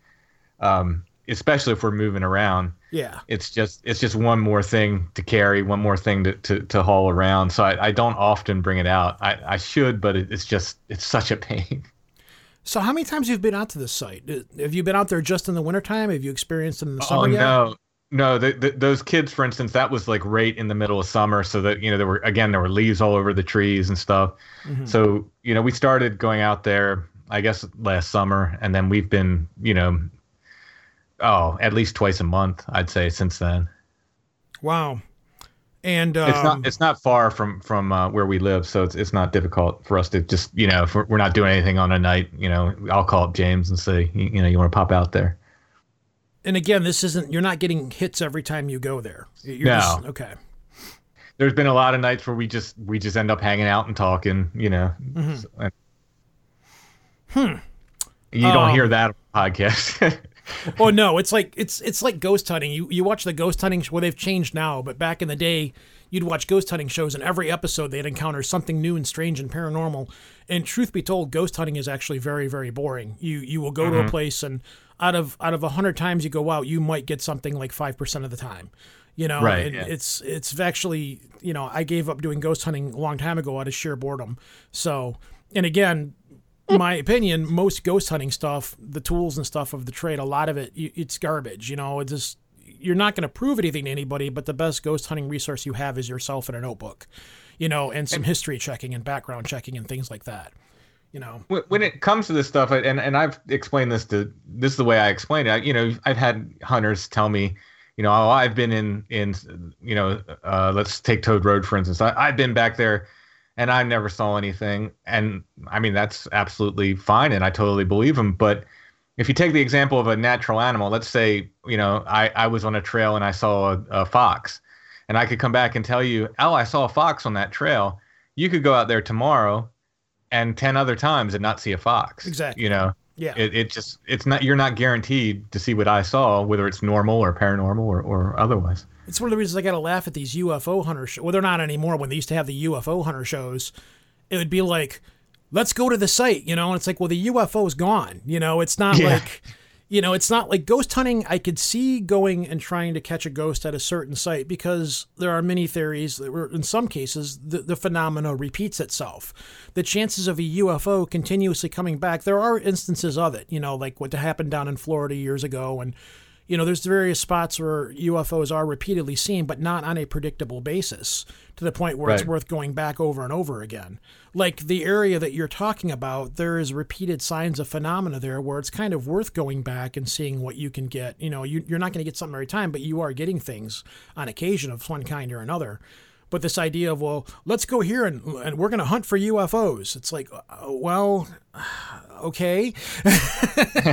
um, especially if we're moving around. Yeah, it's just it's just one more thing to carry, one more thing to, to, to haul around. So I, I don't often bring it out. I, I should, but it, it's just it's such a pain. So how many times you've been out to this site? Have you been out there just in the wintertime? Have you experienced it in the summer? Oh, yet? no. No, the, the, those kids, for instance, that was like right in the middle of summer. So that, you know, there were, again, there were leaves all over the trees and stuff. Mm-hmm. So, you know, we started going out there, I guess, last summer. And then we've been, you know, oh, at least twice a month, I'd say, since then. Wow. And um, it's not it's not far from from uh, where we live, so it's it's not difficult for us to just you know if we're, we're not doing anything on a night. You know, I'll call up James and say you, you know you want to pop out there. And again, this isn't you're not getting hits every time you go there. You're no, just, okay. There's been a lot of nights where we just we just end up hanging out and talking. You know, mm-hmm. so, and hmm. You um, don't hear that on the podcast. Oh no, it's like it's it's like ghost hunting. You you watch the ghost hunting well, they've changed now, but back in the day, you'd watch ghost hunting shows, and every episode they'd encounter something new and strange and paranormal. And truth be told, ghost hunting is actually very very boring. You you will go mm-hmm. to a place, and out of out of a hundred times you go out, you might get something like five percent of the time. You know, right, yeah. it's it's actually you know I gave up doing ghost hunting a long time ago out of sheer boredom. So and again. My opinion, most ghost hunting stuff, the tools and stuff of the trade, a lot of it, it's garbage. You know, it's just you're not going to prove anything to anybody. But the best ghost hunting resource you have is yourself and a notebook, you know, and some history checking and background checking and things like that. You know, when it comes to this stuff, and and I've explained this to this is the way I explain it. You know, I've had hunters tell me, you know, I've been in, in, you know, uh, let's take Toad Road, for instance. I, I've been back there and I never saw anything. And I mean, that's absolutely fine. And I totally believe him. But if you take the example of a natural animal, let's say, you know, I, I was on a trail and I saw a, a fox, and I could come back and tell you, oh, I saw a fox on that trail. You could go out there tomorrow and ten other times and not see a fox. Exactly. You know, yeah. It, it just, it's not, you're not guaranteed to see what I saw, whether it's normal or paranormal or, or otherwise. It's one of the reasons I got to laugh at these U F O hunter shows. Well, they're not anymore. When they used to have the U F O hunter shows, it would be like, let's go to the site, you know, and it's like, well, the U F O is gone. You know, it's not yeah. like, you know, it's not like ghost hunting. I could see going and trying to catch a ghost at a certain site because there are many theories that were, in some cases, the, the phenomena repeats itself. The chances of a U F O continuously coming back, there are instances of it, you know, like what happened down in Florida years ago. And, you know, there's various spots where U F Os are repeatedly seen, but not on a predictable basis to the point where right. it's worth going back over and over again. Like the area that you're talking about, there is repeated signs of phenomena there where it's kind of worth going back and seeing what you can get. You know, you, you're not going to get something every time, but you are getting things on occasion of one kind or another. But this idea of, well, let's go here and, and we're going to hunt for U F Os. It's like, well, okay.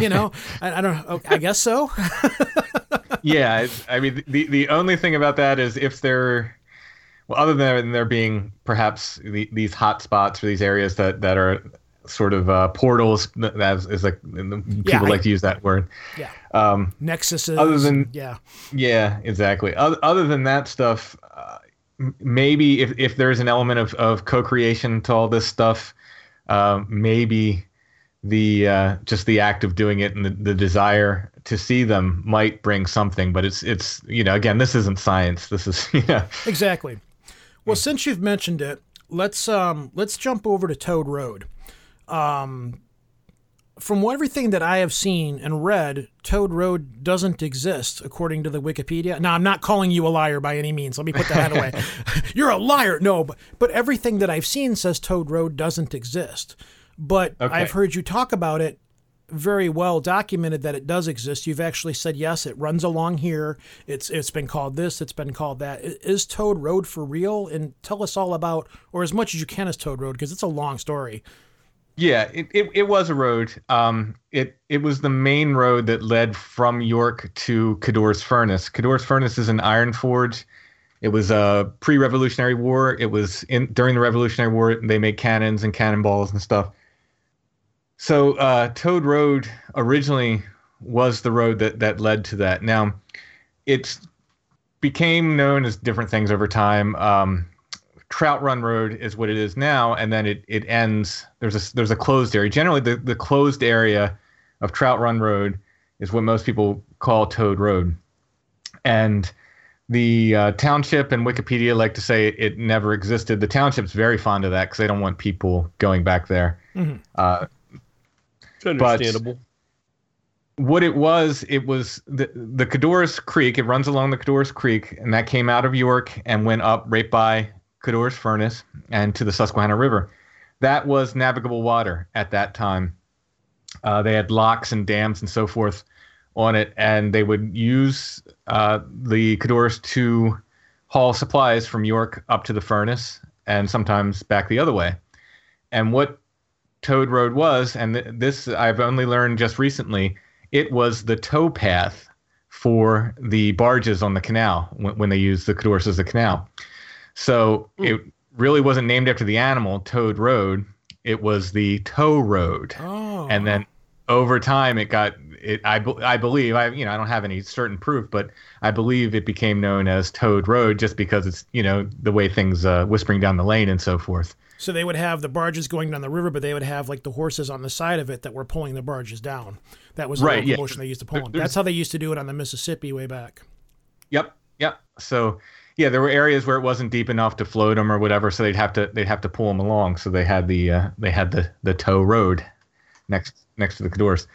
you know, I, I don't, I guess so. yeah. I mean, the, the only thing about that is if they're, well, other than there being perhaps the, these hot spots or these areas that, that are sort of uh, portals, that is like people yeah, I, like to use that word. Yeah. Um, Nexuses. Other than, yeah. Yeah, exactly. Other, other than that stuff, uh, maybe if, if there's an element of, of co-creation to all this stuff, uh, maybe the uh, just the act of doing it and the, the desire to see them might bring something. But it's it's you know again, this isn't science. This is yeah exactly. Well, since you've mentioned it, let's um, let's jump over to Toad Road. Um, from what, everything that I have seen and read, Toad Road doesn't exist according to the Wikipedia. Now, I'm not calling you a liar by any means. Let me put that away. You're a liar. No, but, but everything that I've seen says Toad Road doesn't exist. But okay. I've heard you talk about it, very well documented that it does exist. You've actually said, yes, it runs along here. It's It's been called this. It's been called that. Is Toad Road for real? And tell us all about, or as much as you can, as Toad Road, because it's a long story. Yeah, it, it, it was a road. Um, it it was the main road that led from York to Codorus Furnace. Codorus Furnace is an iron forge. It was a uh, pre-Revolutionary War. It was in during the Revolutionary War. They made cannons and cannonballs and stuff. So uh, Toad Road originally was the road that that led to that. Now, it became known as different things over time. Um, Trout Run Road is what it is now, and then it, it ends. There's a there's a closed area. Generally, the, the closed area of Trout Run Road is what most people call Toad Road. And the uh, township and Wikipedia like to say it, it never existed. The township's very fond of that because they don't want people going back there. Mm-hmm. Uh, it's understandable. But what it was, it was the, the Codorus Creek. It runs along the Codorus Creek, and that came out of York and went up right by Codorus Furnace and to the Susquehanna River. That was navigable water at that time. Uh, they had locks and dams and so forth on it, and they would use uh, the Codorus to haul supplies from York up to the Furnace and sometimes back the other way. And what Toad Road was, and th- this I've only learned just recently, it was the tow path for the barges on the canal when, when they used the Codorus as a canal. So it really wasn't named after the animal, Toad Road. It was the Tow Road. Oh. And then over time it got, it, I, I believe, I you know, I don't have any certain proof, but I believe it became known as Toad Road just because it's, you know, the way things uh, whispering down the lane and so forth. So they would have the barges going down the river, but they would have like the horses on the side of it that were pulling the barges down. That was the right, locomotion yeah. they used to pull them. There, That's how they used to do it on the Mississippi way back. Yep, yep. So... yeah, there were areas where it wasn't deep enough to float them or whatever, so they'd have to they'd have to pull them along. So they had the uh, they had the the tow road next next to the Codorus.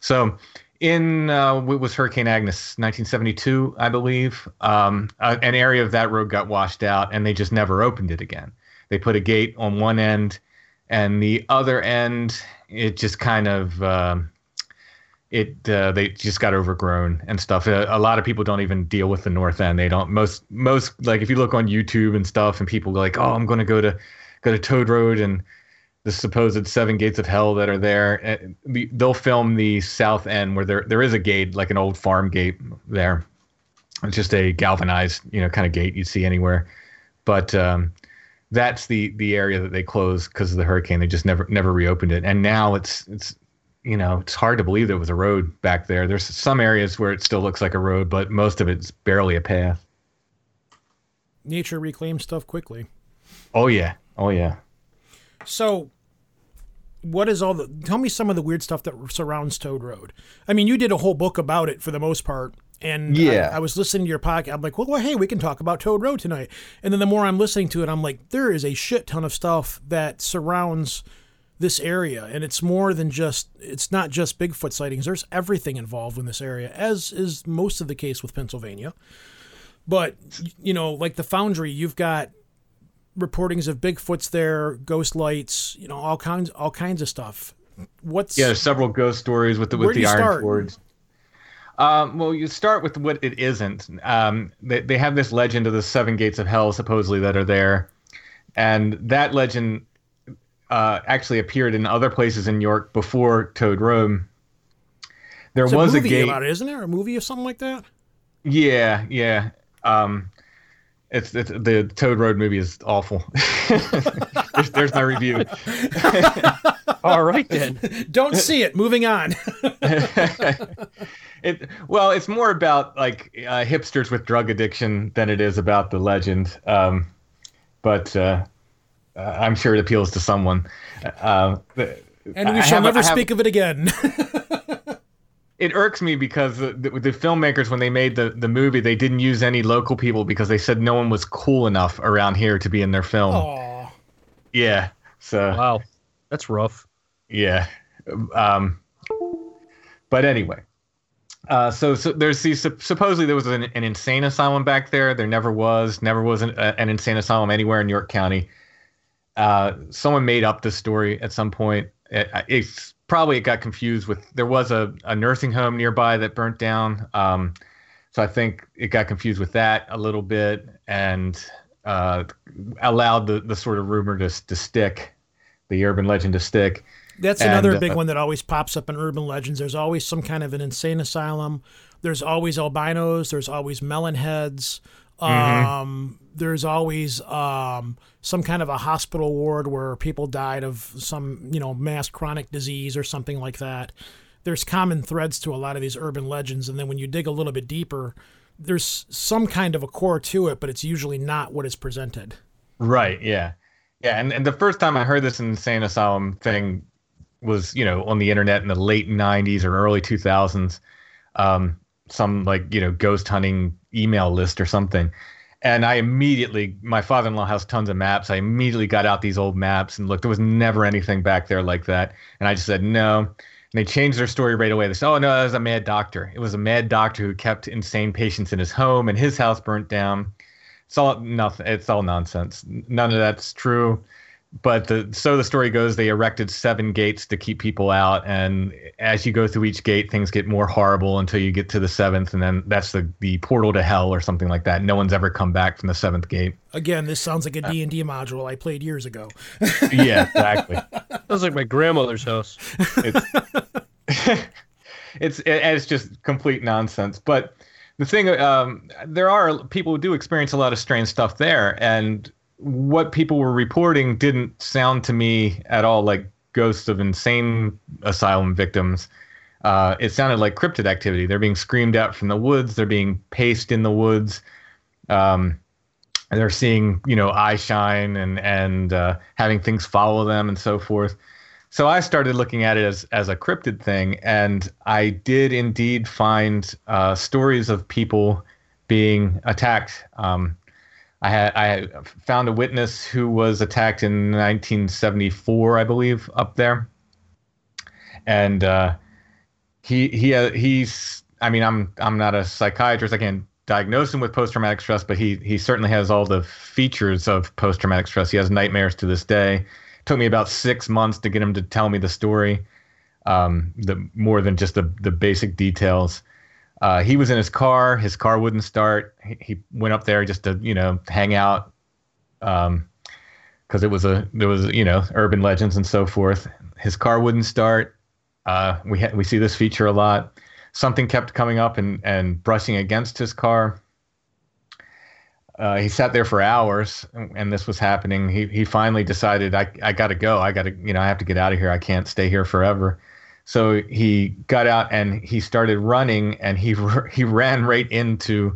So in uh, what was Hurricane Agnes, nineteen seventy-two, I believe, um, a, an area of that road got washed out, and they just never opened it again. They put a gate on one end, and the other end it just kind of uh, it uh, they just got overgrown and stuff. A, a lot of people don't even deal with the north end. They don't most most like if you look on YouTube and stuff, and people go like, oh, I'm going to go to go to Toad Road and the supposed seven gates of hell that are there. And they'll film the south end where there there is a gate, like an old farm gate there. It's just a galvanized, you know, kind of gate you'd see anywhere. But um, that's the the area that they closed because of the hurricane. They just never never reopened it. And now it's it's. You know, it's hard to believe there was a road back there. There's some areas where it still looks like a road, but most of it's barely a path. Nature reclaims stuff quickly. Oh, yeah. Oh, yeah. So what is all the... Tell me some of the weird stuff that surrounds Toad Road. I mean, you did a whole book about it for the most part. And yeah. I, I was listening to your podcast. I'm like, well, well, hey, we can talk about Toad Road tonight. And then the more I'm listening to it, I'm like, there is a shit ton of stuff that surrounds this area, and it's more than just, it's not just Bigfoot sightings. There's everything involved in this area, as is most of the case with Pennsylvania. But, you know, like the Foundry, you've got reportings of Bigfoots there, ghost lights, you know, all kinds, all kinds of stuff. What's yeah, there's several ghost stories with the, with the Iron Swords. Um, well, you start with what it isn't. Um, they, they have this legend of the seven gates of hell, supposedly, that are there. And that legend Uh, actually appeared in other places in York before Toad Road. There was a gate about it, isn't there? A movie or something like that? Yeah, yeah. Um, it's, it's the Toad Road movie is awful. there's, there's my review. All right then. Don't see it. Moving on. it well, it's more about like uh, hipsters with drug addiction than it is about the legend. Um, but. Uh, Uh, I'm sure it appeals to someone. Uh, and we I shall never speak of it again. It irks me because the, the, the filmmakers, when they made the, the movie, they didn't use any local people because they said no one was cool enough around here to be in their film. Aww. Yeah. So wow, that's rough. Yeah. Um, but anyway, uh, so, so there's these, supposedly there was an, an insane asylum back there. There never was, never was an, uh, an insane asylum anywhere in York County. Uh, someone made up this story at some point. It, it's probably it got confused with there was a, a nursing home nearby that burnt down. Um, so I think it got confused with that a little bit and uh, allowed the, the sort of rumor to to stick, the urban legend to stick. That's and, another big uh, one that always pops up in urban legends. There's always some kind of an insane asylum. There's always albinos. There's always melon heads. Mm-hmm. Um, there's always um, some kind of a hospital ward where people died of some, you know, mass chronic disease or something like that. There's common threads to a lot of these urban legends. And then when you dig a little bit deeper, there's some kind of a core to it, but it's usually not what is presented. Right. Yeah. Yeah. And, and the first time I heard this insane asylum thing was, you know, on the internet in the late nineties or early two thousands. Um, some like, you know, ghost hunting email list or something. And I immediately, my father-in-law has tons of maps. I immediately got out these old maps and looked. There was never anything back there like that. And I just said, no. And they changed their story right away. They said, oh, no, that was a mad doctor. It was a mad doctor who kept insane patients in his home and his house burnt down. It's all nothing. It's all nonsense. None of that's true. But the, so the story goes, they erected seven gates to keep people out. And as you go through each gate, things get more horrible until you get to the seventh. And then that's the, the portal to hell or something like that. No one's ever come back from the seventh gate. Again, this sounds like a D and D module I played years ago. Yeah, exactly. Sounds like my grandmother's house. It's, it's, it's just complete nonsense. But the thing, um, there are people who do experience a lot of strange stuff there. And what people were reporting didn't sound to me at all like ghosts of insane asylum victims. Uh, it sounded like cryptid activity. They're being screamed out from the woods. They're being paced in the woods. Um, and they're seeing, you know, eye shine and, and uh, having things follow them and so forth. So I started looking at it as, as a cryptid thing. And I did indeed find uh, stories of people being attacked. Um, I had I found a witness who was attacked in nineteen seventy-four, I believe, up there, and uh, he he he's. I mean, I'm I'm not a psychiatrist. I can't diagnose him with post-traumatic stress, but he he certainly has all the features of post-traumatic stress. He has nightmares to this day. It took me about six months to get him to tell me the story. um, the more than just the, the basic details. Uh, he was in his car. His car wouldn't start. He, he went up there just to, you know, hang out, um, because it was a there was you know urban legends and so forth. His car wouldn't start. Uh, we ha- we see this feature a lot. Something kept coming up and and brushing against his car. Uh, he sat there for hours, and, and this was happening. He he finally decided, I I got to go. I got to you know I have to get out of here. I can't stay here forever. So he got out and he started running, and he he ran right into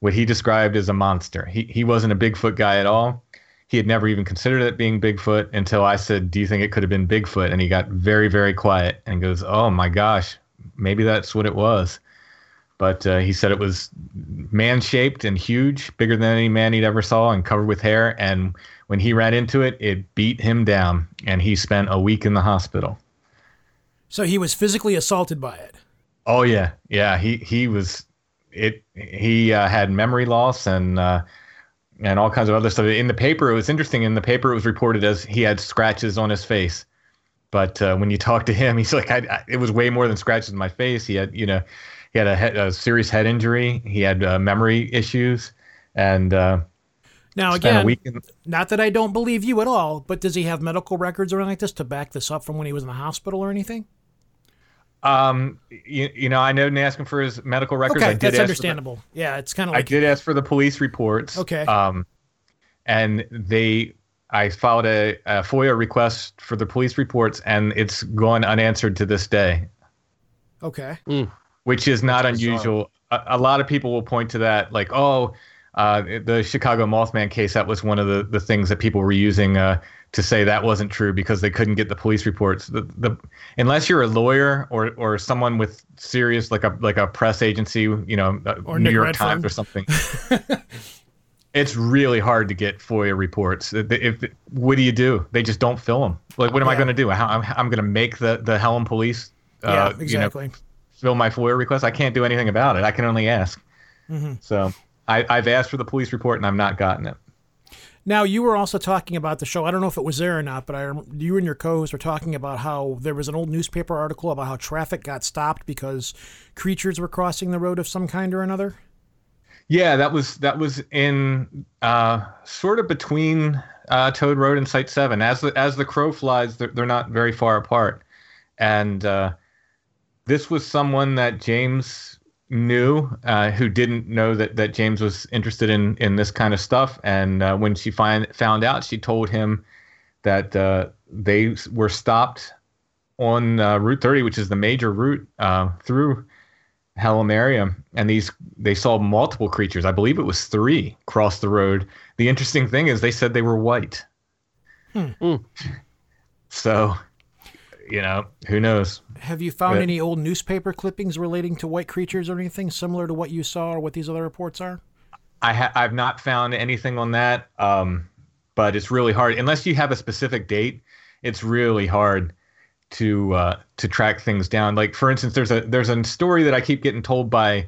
what he described as a monster. He he wasn't a Bigfoot guy at all. He had never even considered it being Bigfoot until I said, "Do you think it could have been Bigfoot?" And he got very, very quiet and goes, "Oh my gosh, maybe that's what it was." But uh, he said it was man-shaped and huge, bigger than any man he'd ever saw, and covered with hair. And when he ran into it, it beat him down, and he spent a week in the hospital. So he was physically assaulted by it. Oh yeah, yeah. He he was it. He uh, had memory loss and uh, and all kinds of other stuff. In the paper, it was interesting. In the paper, it was reported as he had scratches on his face. But uh, when you talk to him, he's like, I, I, it was way more than scratches on my face. He had, you know, he had a, head, a serious head injury. He had uh, memory issues, and uh, now again, in- not that I don't believe you at all, but does he have medical records or anything like this to back this up from when he was in the hospital or anything? Um, you, you know, I know, didn't ask him for his medical records. Okay, I did that's ask understandable. The, yeah, it's kind of like... I did ask for the police reports. Okay. Um, and they, I filed a, a FOIA request for the police reports, and it's gone unanswered to this day. Okay. Mm. Which is not that's unusual. A, a lot of people will point to that, like, oh, uh, the Chicago Mothman case, that was one of the, the things that people were using, uh, to say that wasn't true because they couldn't get the police reports. The, the unless you're a lawyer or or someone with serious, like a like a press agency, you know, or New York Times or something. It's really hard to get FOIA reports. If, if what do you do? They just don't fill them. Like, what am yeah. I going to do? How, I'm I'm going to make the the Helen police, uh, yeah, exactly. you know, fill my FOIA request. I can't do anything about it. I can only ask. Mm-hmm. So I, I've asked for the police report and I've not gotten it. Now, you were also talking about the show. I don't know if it was there or not, but I, you and your co-host were talking about how there was an old newspaper article about how traffic got stopped because creatures were crossing the road of some kind or another. Yeah, that was that was in uh, sort of between uh, Toad Road and Site seven. As the, as the crow flies, they're, they're not very far apart. And uh, this was someone that James knew, uh, who didn't know that, that James was interested in, in this kind of stuff. And uh, when she find, found out, she told him that uh, they were stopped on uh, Route thirty, which is the major route uh, through Hallam area. And these they saw multiple creatures. I believe it was three cross the road. The interesting thing is they said they were white. Hmm. So... you know, who knows? Have you found but, any old newspaper clippings relating to white creatures or anything similar to what you saw or what these other reports are? I ha- I've not found anything on that, um, but it's really hard. Unless you have a specific date, it's really hard to uh, to track things down. Like, for instance, there's a there's a story that I keep getting told by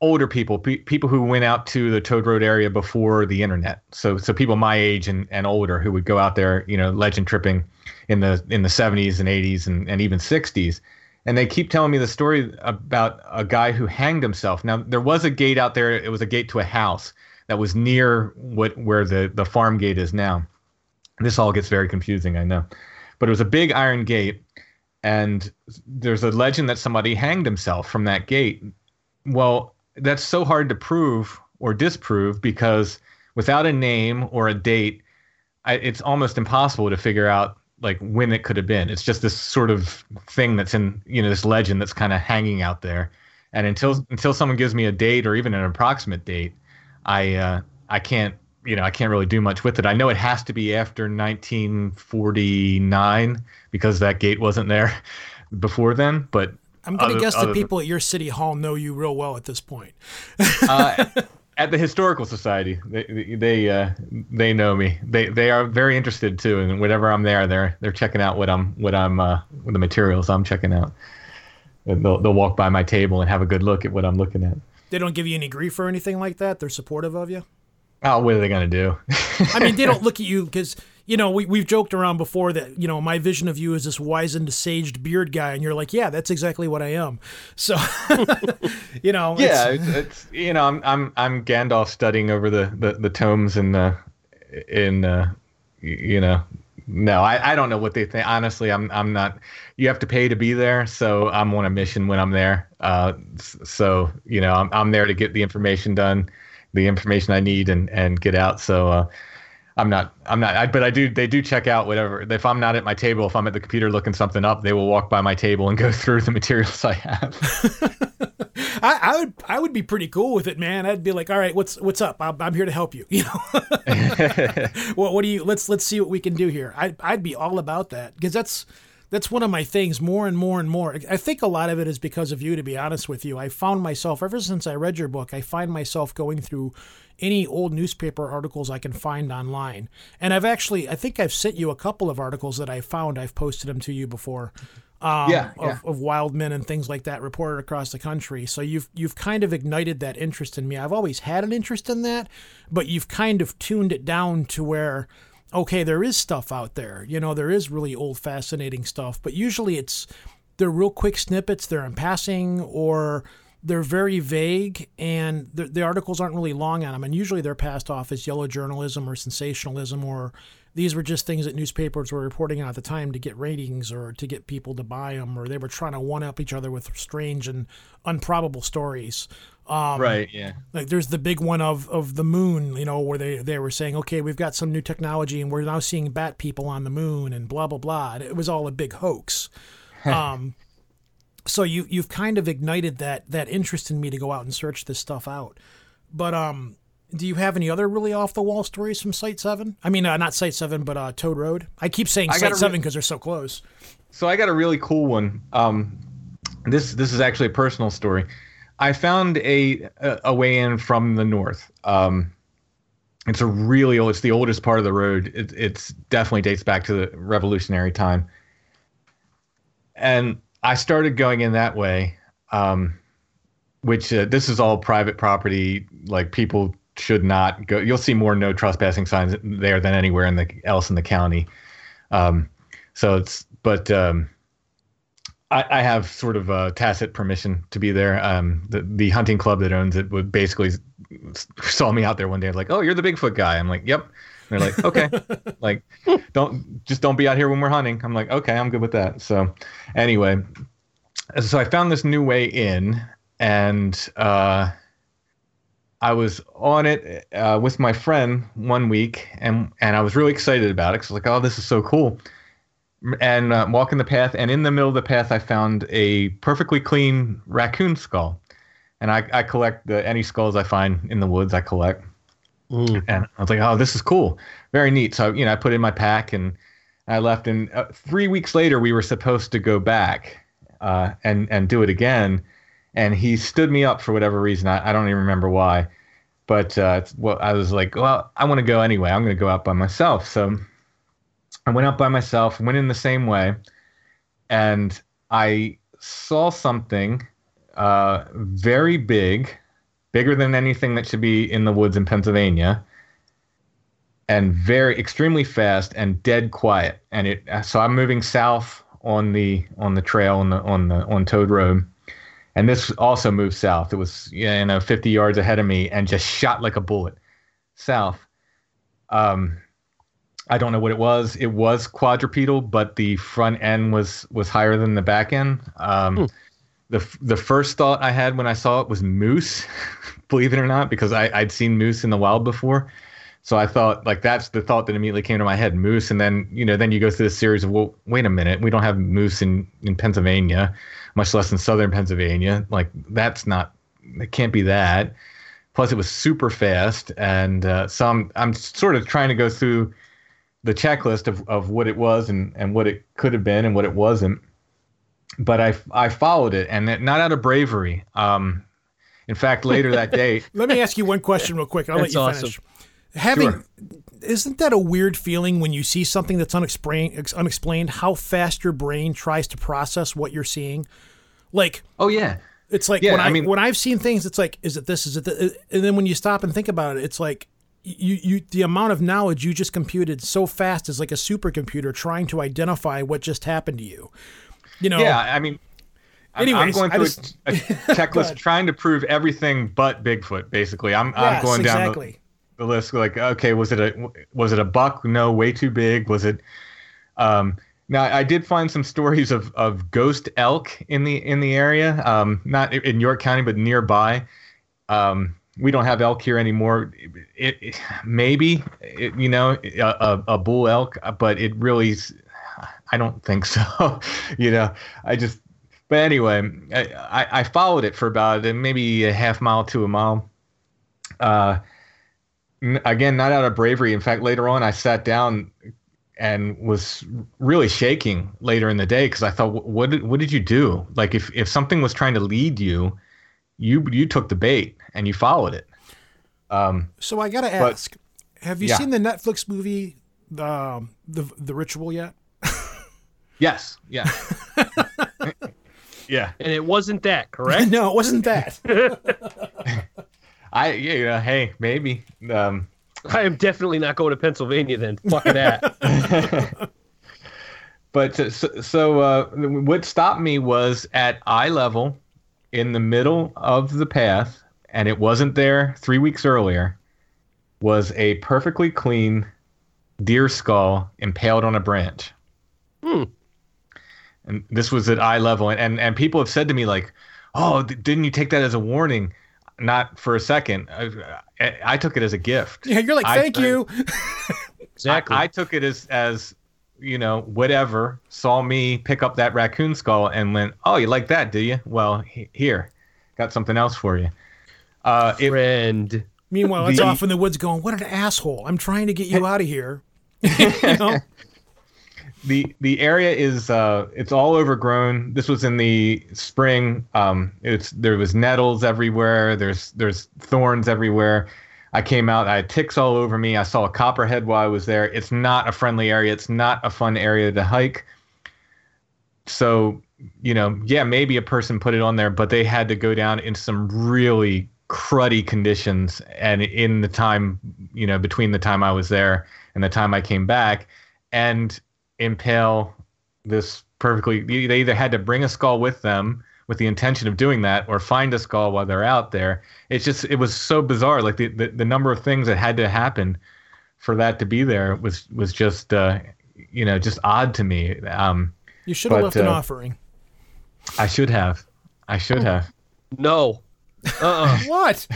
older people, pe- people who went out to the Toad Road area before the internet. So so people my age and, and older who would go out there, you know, legend tripping in the in the seventies and eighties and, and even sixties. And they keep telling me the story about a guy who hanged himself. Now, there was a gate out there. It was a gate to a house that was near what where the, the farm gate is now. This all gets very confusing, I know. But it was a big iron gate. And there's a legend that somebody hanged himself from that gate. Well, that's so hard to prove or disprove because without a name or a date, I, it's almost impossible to figure out like when it could have been. It's just this sort of thing that's in, you know, this legend that's kind of hanging out there. And until until someone gives me a date or even an approximate date, I uh, I can't, you know, I can't really do much with it. I know it has to be after nineteen forty-nine because that gate wasn't there before then, but I'm going to guess the people at your city hall know you real well at this point. uh, at the Historical Society, they they uh, they know me. They they are very interested too, and whenever I'm there, they're they're checking out what I'm what I'm uh, the materials I'm checking out. And they'll they'll walk by my table and have a good look at what I'm looking at. They don't give you any grief or anything like that. They're supportive of you. Oh, what are they going to do? I mean, they don't look at you because you know, we, we've joked around before that, you know, my vision of you is this wizened, saged beard guy. And you're like, yeah, that's exactly what I am. So, you know. Yeah, it's, it's, it's, you know, I'm I'm I'm Gandalf studying over the, the, the tomes in, the, in uh, you know. No, I, I don't know what they think. Honestly, I'm I'm not. You have to pay to be there, so I'm on a mission when I'm there. Uh, so you know, I'm I'm there to get the information done, the information I need, and, and get out. So uh, I'm not I'm not. I, but I do they do check out whatever. If I'm not at my table, if I'm at the computer looking something up, they will walk by my table and go through the materials I have. I, I would I would be pretty cool with it, man. I'd be like, all right, what's what's up? I'm, I'm here to help you. You know, well, what do you? Let's let's see what we can do here. I I'd be all about that, because that's that's one of my things. More and more and more. I think a lot of it is because of you. To be honest with you, I found myself ever since I read your book, I find myself going through any old newspaper articles I can find online, and I've actually I think I've sent you a couple of articles that I found. I've posted them to you before. Um, yeah, yeah. Of, of wild men and things like that reported across the country. So you've you've kind of ignited that interest in me. I've always had an interest in that, but you've kind of tuned it down to where, okay, there is stuff out there. You know, there is really old, fascinating stuff. But usually it's they're real quick snippets. They're in passing, or they're very vague, and the, the articles aren't really long on them. And usually they're passed off as yellow journalism or sensationalism, or these were just things that newspapers were reporting on at the time to get ratings or to get people to buy them, or they were trying to one-up each other with strange and improbable stories. Um, right, yeah. Like there's the big one of, of the moon, you know, where they, they were saying, okay, we've got some new technology and we're now seeing bat people on the moon and blah, blah, blah. And it was all a big hoax. um, so you, you've kind of ignited that that interest in me to go out and search this stuff out. But um. Do you have any other really off-the-wall stories from Site seven? I mean, uh, not Site seven, but uh, Toad Road. I keep saying I Site seven because re- they're so close. So I got a really cool one. Um, this this is actually a personal story. I found a a, a way in from the north. Um, it's a really old. It's the oldest part of the road. It it's definitely dates back to the Revolutionary time. And I started going in that way, um, which uh, this is all private property, like people should not go. You'll see more no trespassing signs there than anywhere in the else in the county. Um, so it's, but um, I, I have sort of a tacit permission to be there. Um, the, the hunting club that owns it would basically saw me out there one day like, oh, you're the Bigfoot guy. I'm like, yep. And they're like, okay, like don't just don't be out here when we're hunting. I'm like, okay, I'm good with that. So anyway, so I found this new way in, and uh, I was on it uh, with my friend one week, and, and I was really excited about it. Cause I was like, oh, this is so cool. And uh, walking the path, and in the middle of the path, I found a perfectly clean raccoon skull. And I, I collect the, any skulls I find in the woods, I collect. Ooh. And I was like, oh, this is cool. Very neat. So, you know, I put it in my pack and I left. And uh, three weeks later, we were supposed to go back uh, and, and do it again. And he stood me up for whatever reason. I, I don't even remember why. But uh, well, I was like, well, I want to go anyway. I'm going to go out by myself. So I went out by myself, went in the same way. And I saw something uh, very big, bigger than anything that should be in the woods in Pennsylvania. And very extremely fast and dead quiet. And it, so I'm moving south on the on the trail on the on the on Toad Road. And this also moved south. It was, you know, fifty yards ahead of me and just shot like a bullet south. Um, I don't know what it was. It was quadrupedal, but the front end was was higher than the back end. Um, mm. The the first thought I had when I saw it was moose, believe it or not, because I, I'd seen moose in the wild before. So I thought, like, that's the thought that immediately came to my head, moose. And then, you know, then you go through this series of, well, wait a minute, we don't have moose in, in Pennsylvania, much less in southern Pennsylvania. Like, that's not, it can't be that. Plus, it was super fast. And uh, so I'm, I'm sort of trying to go through the checklist of, of what it was and, and what it could have been and what it wasn't. But I, I followed it, and not out of bravery. Um, in fact, later that day. Let me ask you one question real quick. I'll let you awesome. finish. Having sure. Isn't that a weird feeling when you see something that's unexplained, unexplained, how fast your brain tries to process what you're seeing? Like, oh yeah, it's like, yeah, when I, I mean, when I've seen things, it's like, is it this, is it this? And then when you stop and think about it, it's like, you, you the amount of knowledge you just computed so fast is like a supercomputer trying to identify what just happened to you. You know. Yeah, I mean. Anyways, I'm going through just, a, a checklist trying to prove everything but Bigfoot, basically. I'm yes, I'm going down exactly. the, the list like, okay, was it a was it a buck? No, way too big. Was it? Um, now I did find some stories of, of ghost elk in the in the area, um, not in York County, but nearby. Um, we don't have elk here anymore. It, it maybe it, you know a, a bull elk, but it really I don't think so. you know, I just. But anyway, I, I followed it for about maybe a half mile to a mile. Uh, n- again, not out of bravery. In fact, later on, I sat down and was really shaking later in the day because I thought, what did what did you do? Like, if, if something was trying to lead you, you you took the bait and you followed it. Um, so I gotta but, ask, have you yeah. seen the Netflix movie um, the the Ritual yet? Yes. Yeah. Yeah, and it wasn't that, correct? No, it wasn't that. I yeah, you know, hey, maybe. Um, I am definitely not going to Pennsylvania then. Fuck that. But so, so uh, what stopped me was at eye level, in the middle of the path, and it wasn't there three weeks earlier. Was a perfectly clean deer skull impaled on a branch. Hmm. And this was at eye level. And, and, and people have said to me, like, oh, th- didn't you take that as a warning? Not for a second. I, I, I took it as a gift. Yeah, you're like, thank I, you. I, exactly. I, I took it as, as, you know, whatever, saw me pick up that raccoon skull and went, oh, you like that, do you? Well, he, here, got something else for you. Uh, Friend. It, Meanwhile, it's the, off in the woods going, what an asshole. I'm trying to get you out of here. You know? The the area is uh it's all overgrown. This was in the spring. Um, it's there was nettles everywhere. There's there's thorns everywhere. I came out. I had ticks all over me. I saw a copperhead while I was there. It's not a friendly area. It's not a fun area to hike. So you know, yeah, maybe a person put it on there, but they had to go down in some really cruddy conditions. And in the time, you know, between the time I was there and the time I came back, and impale this perfectly. They either had to bring a skull with them with the intention of doing that, or find a skull while they're out there. It's just, it was so bizarre. Like the, the, the number of things that had to happen for that to be there was, was just, uh, you know, just odd to me. Um, you should have left uh, an offering. I should have. I should oh. have. No. Uh-uh. What?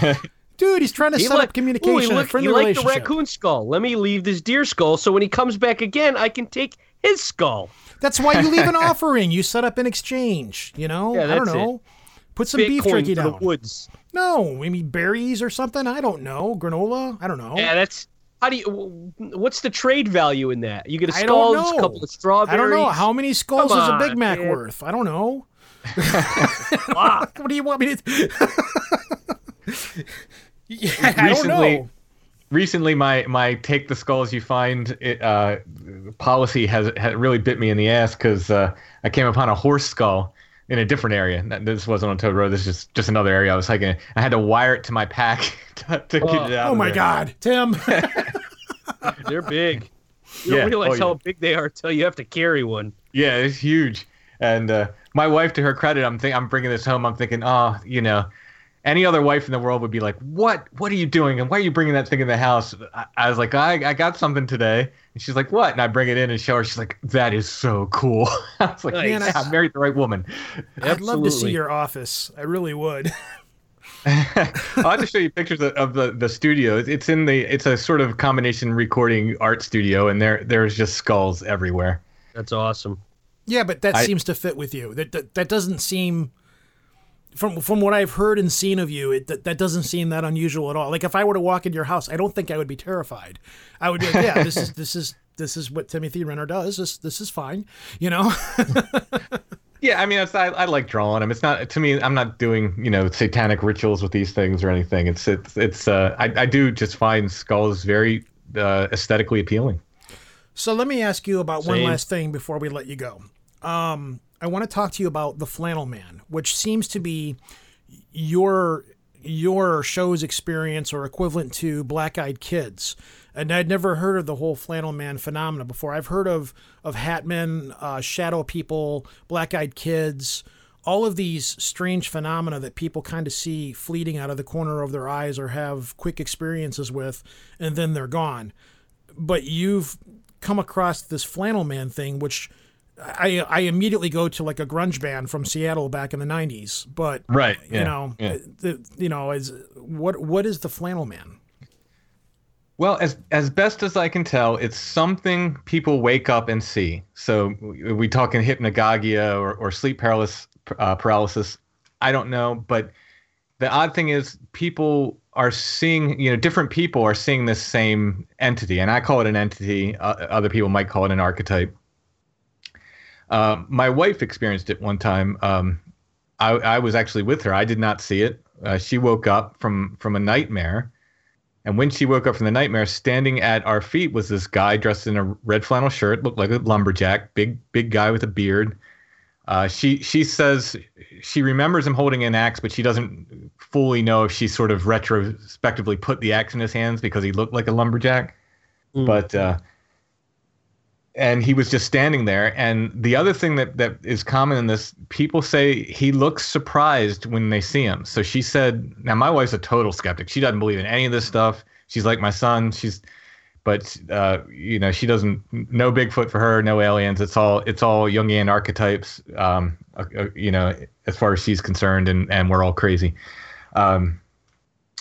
Dude, he's trying to he set like, up communication. Ooh, he friendly like the raccoon skull. Let me leave this deer skull so when he comes back again, I can take his skull. That's why you leave an offering. You set up an exchange, you know? Yeah, I don't know. It. Put some Bitcoin beef jerky down. The woods. No, I mean berries or something. I don't know. Granola? I don't know. Yeah, that's how do you what's the trade value in that? You get a skull, a couple of strawberries. I don't know. How many skulls on, is a Big Mac man. worth? I don't know. What do you want me to Yeah, I don't know. Recently, my, my take the skulls you find it, uh, policy has, has really bit me in the ass because uh, I came upon a horse skull in a different area. This wasn't on Toad Road. This is just, just another area I was hiking. I had to wire it to my pack to, to oh. get it out. Oh, my there. God. Tim. They're big. You don't yeah. realize oh, yeah. how big they are until you have to carry one. Yeah, it's huge. And uh, my wife, to her credit, I'm think, I'm bringing this home. I'm thinking, oh, you know. Any other wife in the world would be like, what, what are you doing? And why are you bringing that thing in the house? I, I was like, I, I got something today. And she's like, what? And I bring it in and show her. She's like, that is so cool. I was like, nice. Man, I, I married the right woman. I'd Absolutely. love to see your office. I really would. I'll just show you pictures of, of the, the studio. It's in the, it's a sort of combination recording art studio. And there, there's just skulls everywhere. That's awesome. Yeah. But that I, seems to fit with you. That, that, that doesn't seem From from what I've heard and seen of you, it, that, that doesn't seem that unusual at all. Like if I were to walk into your house, I don't think I would be terrified. I would be like, yeah, this is this is this is what Timothy Renner does. This this is fine, you know. Yeah, I mean, it's, I I like drawing them. It's not to me. I'm not doing you know satanic rituals with these things or anything. It's it's it's. Uh, I I do just find skulls very uh, aesthetically appealing. So let me ask you about Same. one last thing before we let you go. Um. I want to talk to you about the Flannel Man, which seems to be your your show's experience or equivalent to black-eyed kids. And I'd never heard of the whole Flannel Man phenomena before. I've heard of of hat men, uh, shadow people, black-eyed kids, all of these strange phenomena that people kind of see fleeting out of the corner of their eyes or have quick experiences with, and then they're gone. But you've come across this Flannel Man thing, which I I immediately go to like a grunge band from Seattle back in the nineties. But right, yeah, you know, yeah. the, you know, is what what is the Flannel Man? Well, as as best as I can tell, it's something people wake up and see. So we talk in hypnagogia or, or sleep paralysis, uh, paralysis. I don't know, but the odd thing is people are seeing, you know, different people are seeing this same entity, and I call it an entity. Uh, other people might call it an archetype. Uh, my wife experienced it one time. Um, I, I was actually with her. I did not see it. Uh, she woke up from from a nightmare. And when she woke up from the nightmare, standing at our feet was this guy dressed in a red flannel shirt, looked like a lumberjack, big, big guy with a beard. Uh, she she says she remembers him holding an axe, but she doesn't fully know if she sort of retrospectively put the axe in his hands because he looked like a lumberjack. Mm. But uh, and he was just standing there. And the other thing that, that is common in this, people say he looks surprised when they see him. So she said, now my wife's a total skeptic. She doesn't believe in any of this stuff. She's like my son. She's, but, uh, you know, she doesn't, no Bigfoot for her, no aliens. It's all, it's all Jungian archetypes, um, uh, you know, as far as she's concerned, and, and we're all crazy. Um,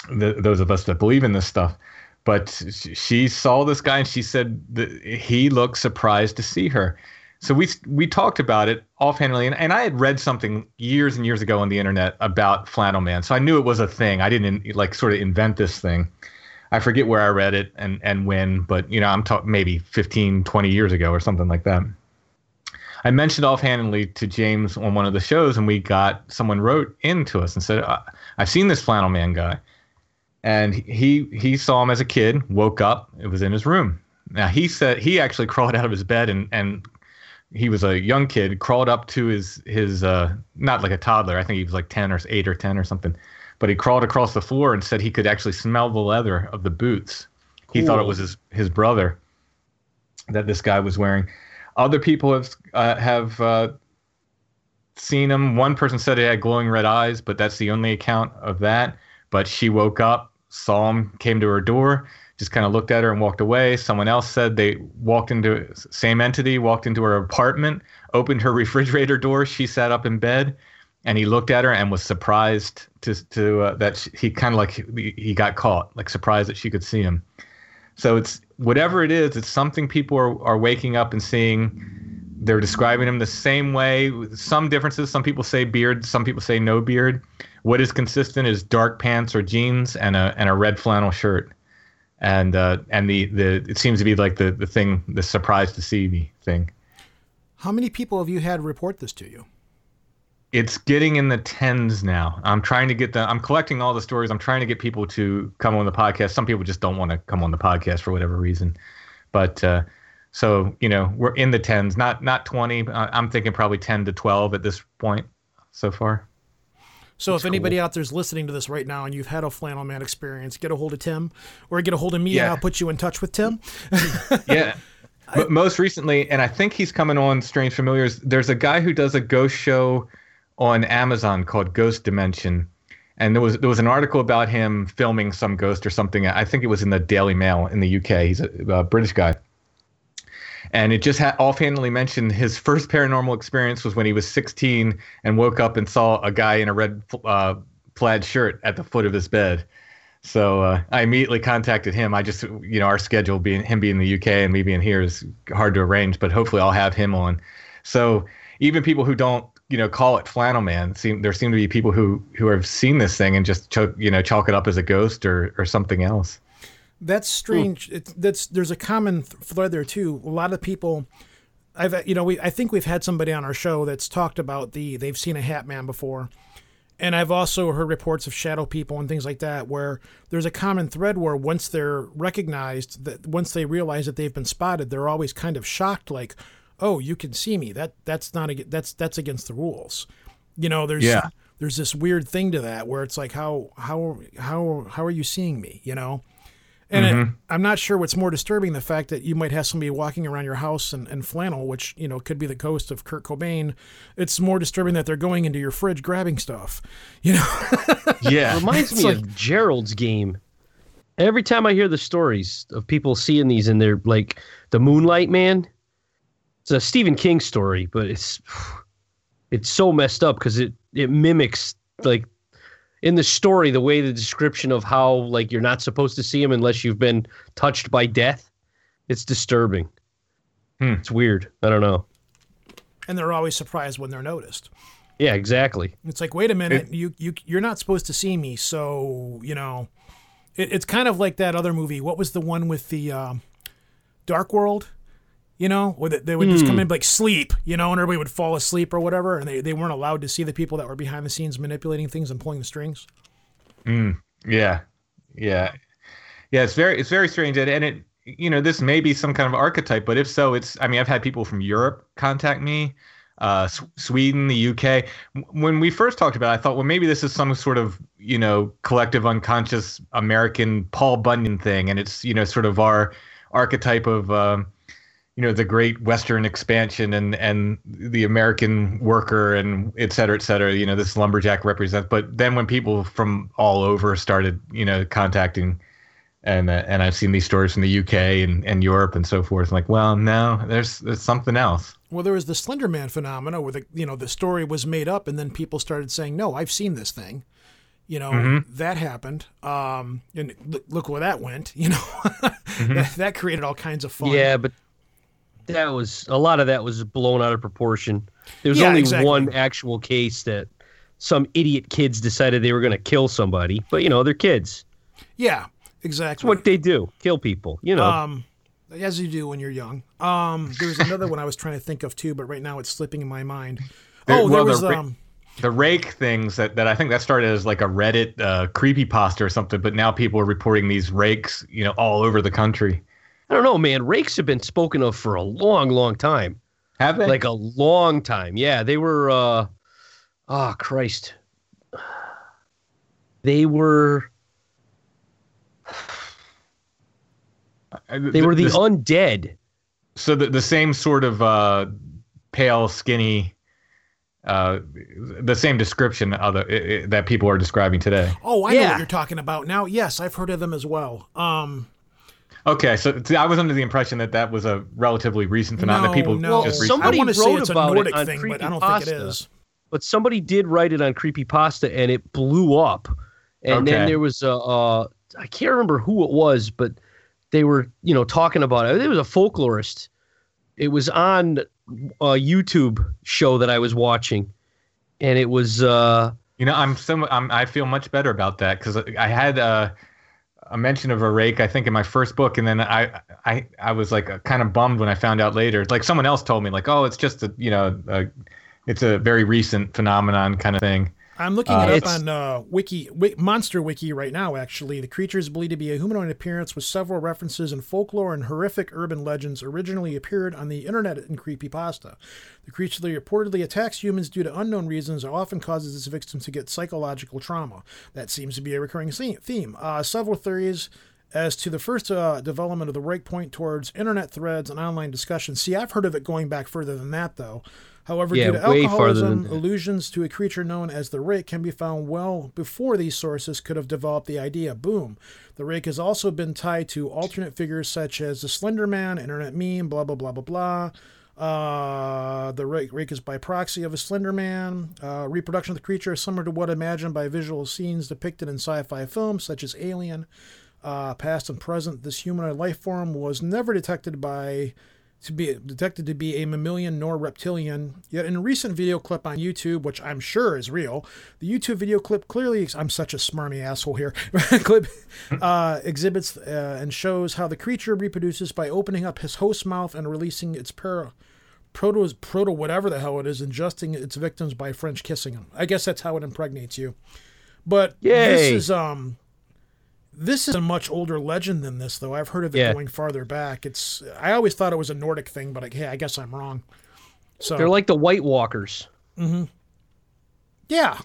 the, those of us that believe in this stuff. But she saw this guy, and she said that he looked surprised to see her. So we we talked about it offhandedly, and, and I had read something years and years ago on the internet about Flannel Man, so I knew it was a thing. I didn't like sort of invent this thing. I forget where I read it and, and when, but you know, I'm talking maybe fifteen, twenty years ago or something like that. I mentioned offhandedly to James on one of the shows, and we got someone wrote in to us and said, "I've seen this Flannel Man guy." And he he saw him as a kid, woke up, it was in his room. Now, he said he actually crawled out of his bed, and, and he was a young kid, crawled up to his, his uh, not like a toddler, I think he was like ten or eight or ten or something, but he crawled across the floor and said he could actually smell the leather of the boots. Cool. He thought it was his, his brother that this guy was wearing. Other people have, uh, have uh, seen him. One person said he had glowing red eyes, but that's the only account of that. But she woke up, saw him, came to her door, just kind of looked at her and walked away. Someone else said they walked into, same entity, walked into her apartment, opened her refrigerator door. She sat up in bed, and he looked at her and was surprised to to uh, that she, he kind of like he got caught, like surprised that she could see him. So it's whatever it is, it's something people are, are waking up and seeing. They're describing him the same way, some differences. Some people say beard, some people say no beard. What is consistent is dark pants or jeans and a and a red flannel shirt. And uh, and the, the it seems to be like the, the thing, the surprise to see me thing. How many people have you had report this to you? It's getting in the tens now. I'm trying to get the I'm collecting all the stories. I'm trying to get people to come on the podcast. Some people just don't want to come on the podcast for whatever reason. But uh, so, you know, we're in the tens, not not twenty. I'm thinking probably ten to twelve at this point so far. So that's if anybody cool. out there's listening to this right now and you've had a Flannel Man experience, get a hold of Tim or get a hold of me yeah. and I'll put you in touch with Tim. yeah. But most recently, and I think he's coming on Strange Familiars, there's a guy who does a ghost show on Amazon called Ghost Dimension. And there was there was an article about him filming some ghost or something. I think it was in the Daily Mail in the U K. He's a, a British guy. And it just ha- offhandedly mentioned his first paranormal experience was when he was sixteen and woke up and saw a guy in a red uh, plaid shirt at the foot of his bed. So uh, I immediately contacted him. I just, you know, our schedule being him being in the U K and me being here is hard to arrange, but hopefully I'll have him on. So even people who don't, you know, call it Flannel Man, seem, there seem to be people who, who have seen this thing and just, cho- you know, chalk it up as a ghost or, or something else. That's strange. It, that's there's a common thread there too. A lot of people, I've you know, we I think we've had somebody on our show that's talked about the they've seen a hat man before, and I've also heard reports of shadow people and things like that. Where there's a common thread where once they're recognized, that once they realize that they've been spotted, they're always kind of shocked, like, "Oh, you can see me. That that's not a, that's that's against the rules." You know, there's yeah. there's this weird thing to that where it's like, how, how, how, how are you seeing me? You know? And mm-hmm. it, I'm not sure what's more disturbing, the fact that you might have somebody walking around your house in, in flannel, which, you know, could be the ghost of Kurt Cobain. It's more disturbing that they're going into your fridge grabbing stuff, you know? Yeah. Reminds me like, of Gerald's Game. Every time I hear the stories of people seeing these in their, like, the Moonlight Man. It's a Stephen King story, but it's it's so messed up because it, it mimics, like, in the story, the way the description of how, like, you're not supposed to see him unless you've been touched by death. It's disturbing. Hmm. It's weird. I don't know. And they're always surprised when they're noticed. Yeah, exactly. It's like, wait a minute, it, you, you, you're not supposed to see me, so, you know. It, it's kind of like that other movie. What was the one with the um, Dark World? You know, where they would just come in like sleep, you know, and everybody would fall asleep or whatever. And they, they weren't allowed to see the people that were behind the scenes manipulating things and pulling the strings. Mm, yeah. Yeah. Yeah. It's very, it's very strange. And, and it, you know, this may be some kind of archetype, but if so, it's, I mean, I've had people from Europe contact me, uh, Sweden, the U K. When we first talked about it, I thought, well, maybe this is some sort of, you know, collective unconscious American Paul Bunyan thing. And it's, you know, sort of our archetype of, um, you know, the great Western expansion and, and the American worker and et cetera, et cetera, you know, this lumberjack represents. But then when people from all over started, you know, contacting and uh, and I've seen these stories from the U K and, and Europe and so forth. I'm like, well, no, there's, there's something else. Well, there was the Slender Man phenomena where, the you know, the story was made up and then people started saying, no, I've seen this thing. You know, mm-hmm. that happened. Um, and look, look where that went, you know, mm-hmm. that, that created all kinds of fun. Yeah, but. That was a lot of that was blown out of proportion. There was yeah, only exactly. one actual case that some idiot kids decided they were going to kill somebody, but you know, they're kids. Yeah, exactly. It's what they do. Kill people, you know. Um, as you do when you're young. Um, there was another one I was trying to think of too, but right now it's slipping in my mind. There, oh, well, there was the, um, the rake things that, that I think that started as like a Reddit uh, creepypasta or something, but now people are reporting these rakes, you know, all over the country. I don't know, man. Rakes have been spoken of for a long, long time. Have they? Like a long time. Yeah, they were, uh, oh, Christ. They were, they were the, the, the undead. So the, the same sort of uh, pale, skinny, uh, the same description of the, it, it, that people are describing today. Oh, I yeah. know what you're talking about now. Yes, I've heard of them as well. Um Okay, so I was under the impression that that was a relatively recent phenomenon. No, people no. Just well, somebody I wrote say it's about a Nordic it on thing, Creepypasta, but I don't think it is. But somebody did write it on Creepypasta, and it blew up. And okay. then there was a, uh, I can't remember who it was, but they were, you know, talking about it. It was a folklorist. It was on a YouTube show that I was watching, and it was. Uh, you know, I'm so I'm, I feel much better about that because I had a. Uh, a mention of a rake, I think, in my first book. And then I, I, I was like kind of bummed when I found out later, like someone else told me like, oh, it's just a, you know, a, it's a very recent phenomenon kind of thing. I'm looking uh, it up on uh, Wiki, w- Monster Wiki right now, actually. The creature is believed to be a humanoid appearance with several references in folklore and horrific urban legends originally appeared on the internet in Creepypasta. The creature that reportedly attacks humans due to unknown reasons and often causes its victims to get psychological trauma. That seems to be a recurring theme. Uh, several theories as to the first uh, development of the rake point towards internet threads and online discussions. See, I've heard of it going back further than that, though. However, yeah, due to alcoholism, allusions to a creature known as the Rake can be found well before these sources could have developed the idea. Boom. The Rake has also been tied to alternate figures such as the Slender Man, internet meme, blah, blah, blah, blah, blah. Uh, the Rake, Rake is by proxy of a Slender Man. Uh, reproduction of the creature is similar to what imagined by visual scenes depicted in sci-fi films such as Alien. Uh, past and present, this humanoid life form was never detected by... to be detected to be a mammalian nor reptilian. Yet in a recent video clip on YouTube, which I'm sure is real, the YouTube video clip clearly, ex- I'm such a smarmy asshole here, clip uh, exhibits uh, and shows how the creature reproduces by opening up his host mouth and releasing its para, proto, proto whatever the hell it is, ingesting its victims by French kissing them. I guess that's how it impregnates you. But Yay. this is... um. This is a much older legend than this, though. I've heard of it yeah. going farther back. It's I always thought it was a Nordic thing, but like, hey, I guess I'm wrong. So they're like the White Walkers. Mm-hmm. Yeah.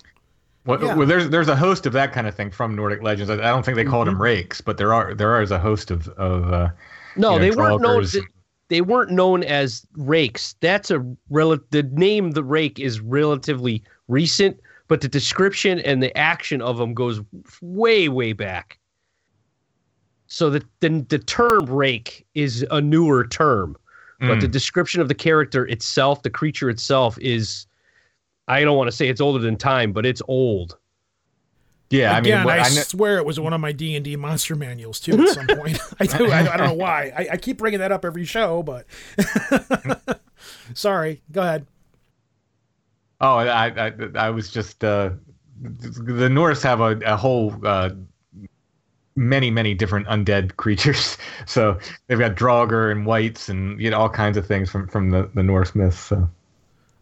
Well, yeah. well, there's there's a host of that kind of thing from Nordic legends. I, I don't think they called mm-hmm. them rakes, but there are there is a host of of. Uh, no, you know, they weren't known. They, they weren't known as rakes. That's a rel- The name the rake is relatively recent, but the description and the action of them goes way way back. So the the, the term rake is a newer term, mm. but the description of the character itself, the creature itself, is. I don't want to say it's older than time, but it's old. Yeah, Again, I mean, what, I, I kn- swear it was one of my D and D monster manuals too. At some point, I do. I, I don't know why. I, I keep bringing that up every show, but sorry. Go ahead. Oh, I, I, I was just uh, the Norse have a, a whole uh, many, many different undead creatures. So they've got Draugr and wights and you know all kinds of things from from the, the Norse myths. So.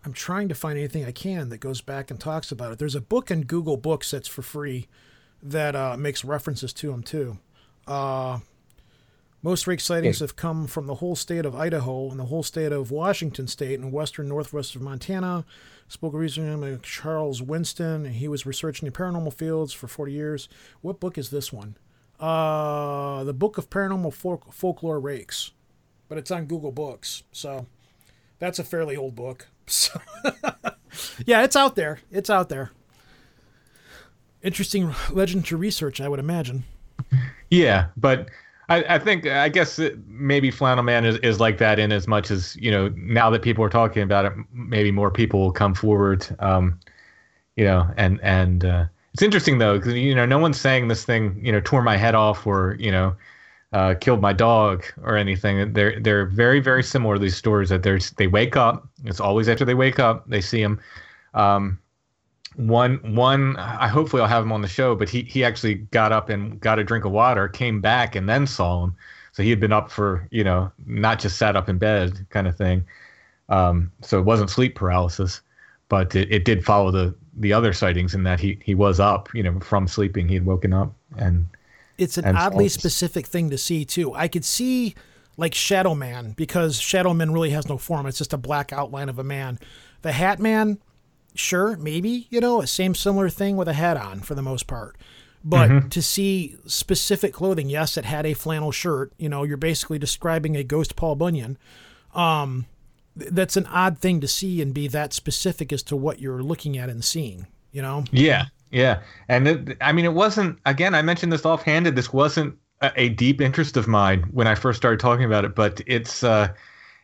I'm trying to find anything I can that goes back and talks about it. There's a book in Google Books that's for free that uh, makes references to them, too. Uh, most rake sightings hey. have come from the whole state of Idaho and the whole state of Washington state and western northwest of Montana. Spoke recently with Charles Winston, and he was researching the paranormal fields for forty years. What book is this one? Uh, the Book of Paranormal Folk- Folklore Rakes. But it's on Google Books, so that's a fairly old book. So, yeah, it's out there. It's out there. Interesting legend to research, I would imagine. Yeah, but I, I think, I guess maybe Flannel Man is, is like that in as much as, you know, now that people are talking about it, maybe more people will come forward, um, you know, and, and uh, it's interesting, though, because, you know, no one's saying this thing, you know, tore my head off or, you know, uh, killed my dog or anything. They're they're very, very similar. These stories that they they wake up. It's always after they wake up they see him. Um, one one. I hopefully I'll have him on the show. But he he actually got up and got a drink of water, came back and then saw him. So he had been up for you know not just sat up in bed kind of thing. Um, so it wasn't sleep paralysis, but it, it did follow the the other sightings in that he he was up you know from sleeping. He had woken up and. It's an oddly specific thing to see, too. I could see, like, Shadow Man, because Shadow Man really has no form. It's just a black outline of a man. The Hat Man, sure, maybe, you know, a same similar thing with a hat on for the most part. But mm-hmm. to see specific clothing, yes, it had a flannel shirt. You know, you're basically describing a ghost Paul Bunyan. Um, that's an odd thing to see and be that specific as to what you're looking at and seeing, you know? Yeah. Yeah. And it, I mean, it wasn't, again, I mentioned this offhanded. This wasn't a, a deep interest of mine when I first started talking about it, but it's uh,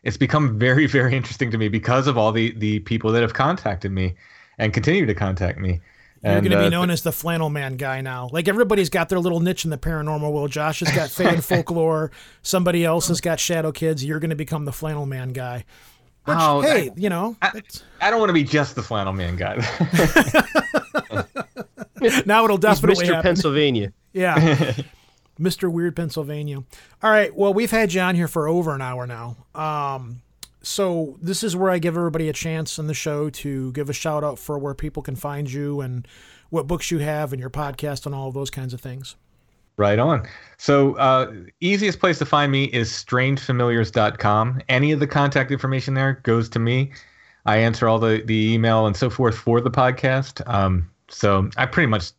it's become very, very interesting to me because of all the, the people that have contacted me and continue to contact me. You're going to be uh, known as the Flannel Man guy now. Like everybody's got their little niche in the paranormal world. Josh has got Fae and folklore. Somebody else has got shadow kids. You're going to become the Flannel Man guy. Which, oh, hey, I, you know. I, I don't want to be just the Flannel Man guy. Now it'll definitely Mister happen. Pennsylvania. Yeah. Mister Weird Pennsylvania. All right. Well, we've had you on here for over an hour now. Um, so this is where I give everybody a chance in the show to give a shout out for where people can find you and what books you have and your podcast and all of those kinds of things. Right on. So uh, easiest place to find me is strange familiars dot com. Any of the contact information there goes to me. I answer all the, the email and so forth for the podcast. Um, so I pretty much,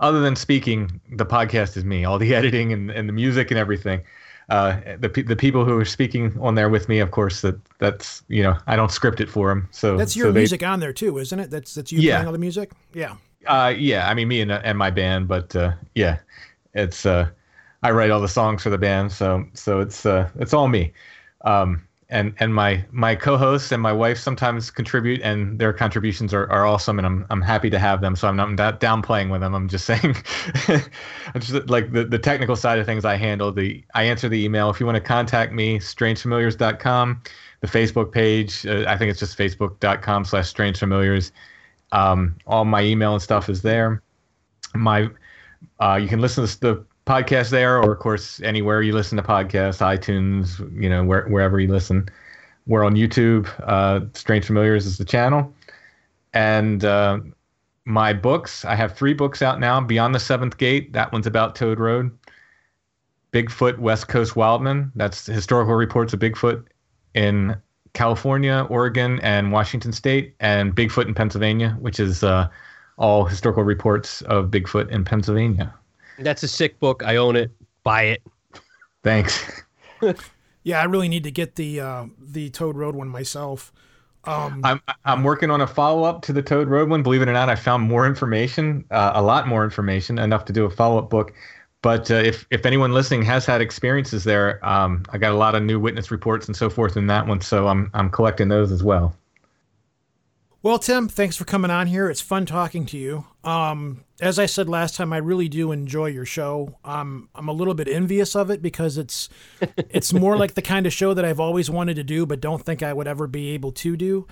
other than speaking, the podcast is me. All the editing and, and the music and everything. Uh, the the people who are speaking on there with me, of course, that that's you know I don't script it for them. So that's your so music they, on there too, isn't it? That's that's you yeah. playing all the music. Yeah. Uh, yeah. I mean, me and and my band, but uh, yeah. It's uh, I write all the songs for the band, so so it's uh, it's all me, um, and and my my co-hosts and my wife sometimes contribute, and their contributions are, are awesome, and I'm I'm happy to have them. So I'm not that downplaying with them. I'm just saying, I'm just, like the, the technical side of things I handle. The I answer the email. If you want to contact me, strange familiars dot com, the Facebook page. Uh, I think it's just facebook dot com slash strange familiars. Um, all my email and stuff is there. My Uh, you can listen to the podcast there, or of course anywhere you listen to podcasts, iTunes, you know, where, wherever you listen. We're on YouTube. Uh, Strange Familiars is the channel, and uh, my books. I have three books out now. Beyond the Seventh Gate. That one's about Toad Road. Bigfoot West Coast Wildman. That's historical reports of Bigfoot in California, Oregon, and Washington State, and Bigfoot in Pennsylvania, which is. Uh, all historical reports of Bigfoot in Pennsylvania. That's a sick book. I own it. Buy it. Thanks. Yeah, I really need to get the uh, the Toad Road one myself. Um, I'm I'm working on a follow-up to the Toad Road one. Believe it or not, I found more information, uh, a lot more information, enough to do a follow-up book. But uh, if, if anyone listening has had experiences there, um, I got a lot of new witness reports and so forth in that one, so I'm I'm collecting those as well. Well, Tim, thanks for coming on here. It's fun talking to you. Um, as I said last time, I really do enjoy your show. Um, I'm a little bit envious of it because it's it's more like the kind of show that I've always wanted to do but don't think I would ever be able to do.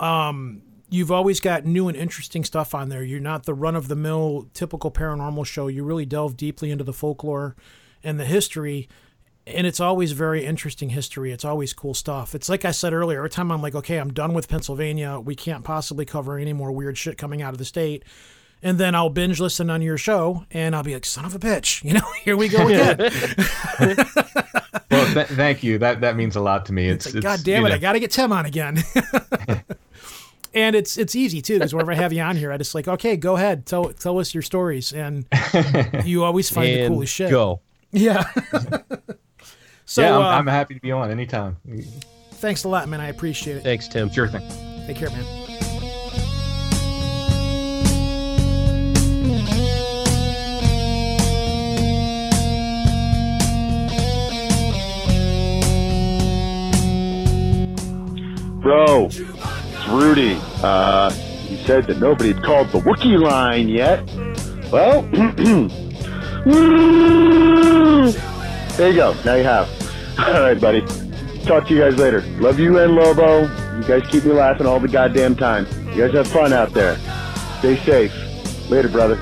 Um, you've always got new and interesting stuff on there. You're not the run-of-the-mill, typical paranormal show. You really delve deeply into the folklore and the history. And it's always very interesting history. It's always cool stuff. It's like I said earlier, every time I'm like, okay, I'm done with Pennsylvania. We can't possibly cover any more weird shit coming out of the state. And then I'll binge listen on your show and I'll be like, son of a bitch, you know, here we go again. Well, th- thank you. That that means a lot to me. It's, it's like, God damn it. Know. I got to get Tim on again. And it's it's easy, too, because whenever I have you on here, I just like, okay, go ahead. Tell, tell us your stories. And you always find and the coolest shit. Go. Yeah. So, yeah, I'm, uh, I'm happy to be on anytime. Thanks a lot, man. I appreciate it. Thanks, Tim. Sure thing. Take care, man. Bro, it's Rudy. Uh, he said that nobody had called the Wookiee line yet. Well... There you go. Now you have. All right, buddy. Talk to you guys later. Love you and Lobo. You guys keep me laughing all the goddamn time. You guys have fun out there. Stay safe. Later, brother.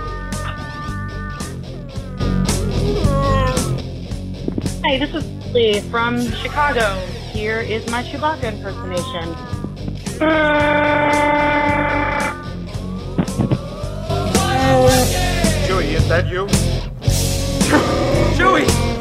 Hi, this is Lee from Chicago. Here is my Chewbacca impersonation. Chewie, is that you? Chewie!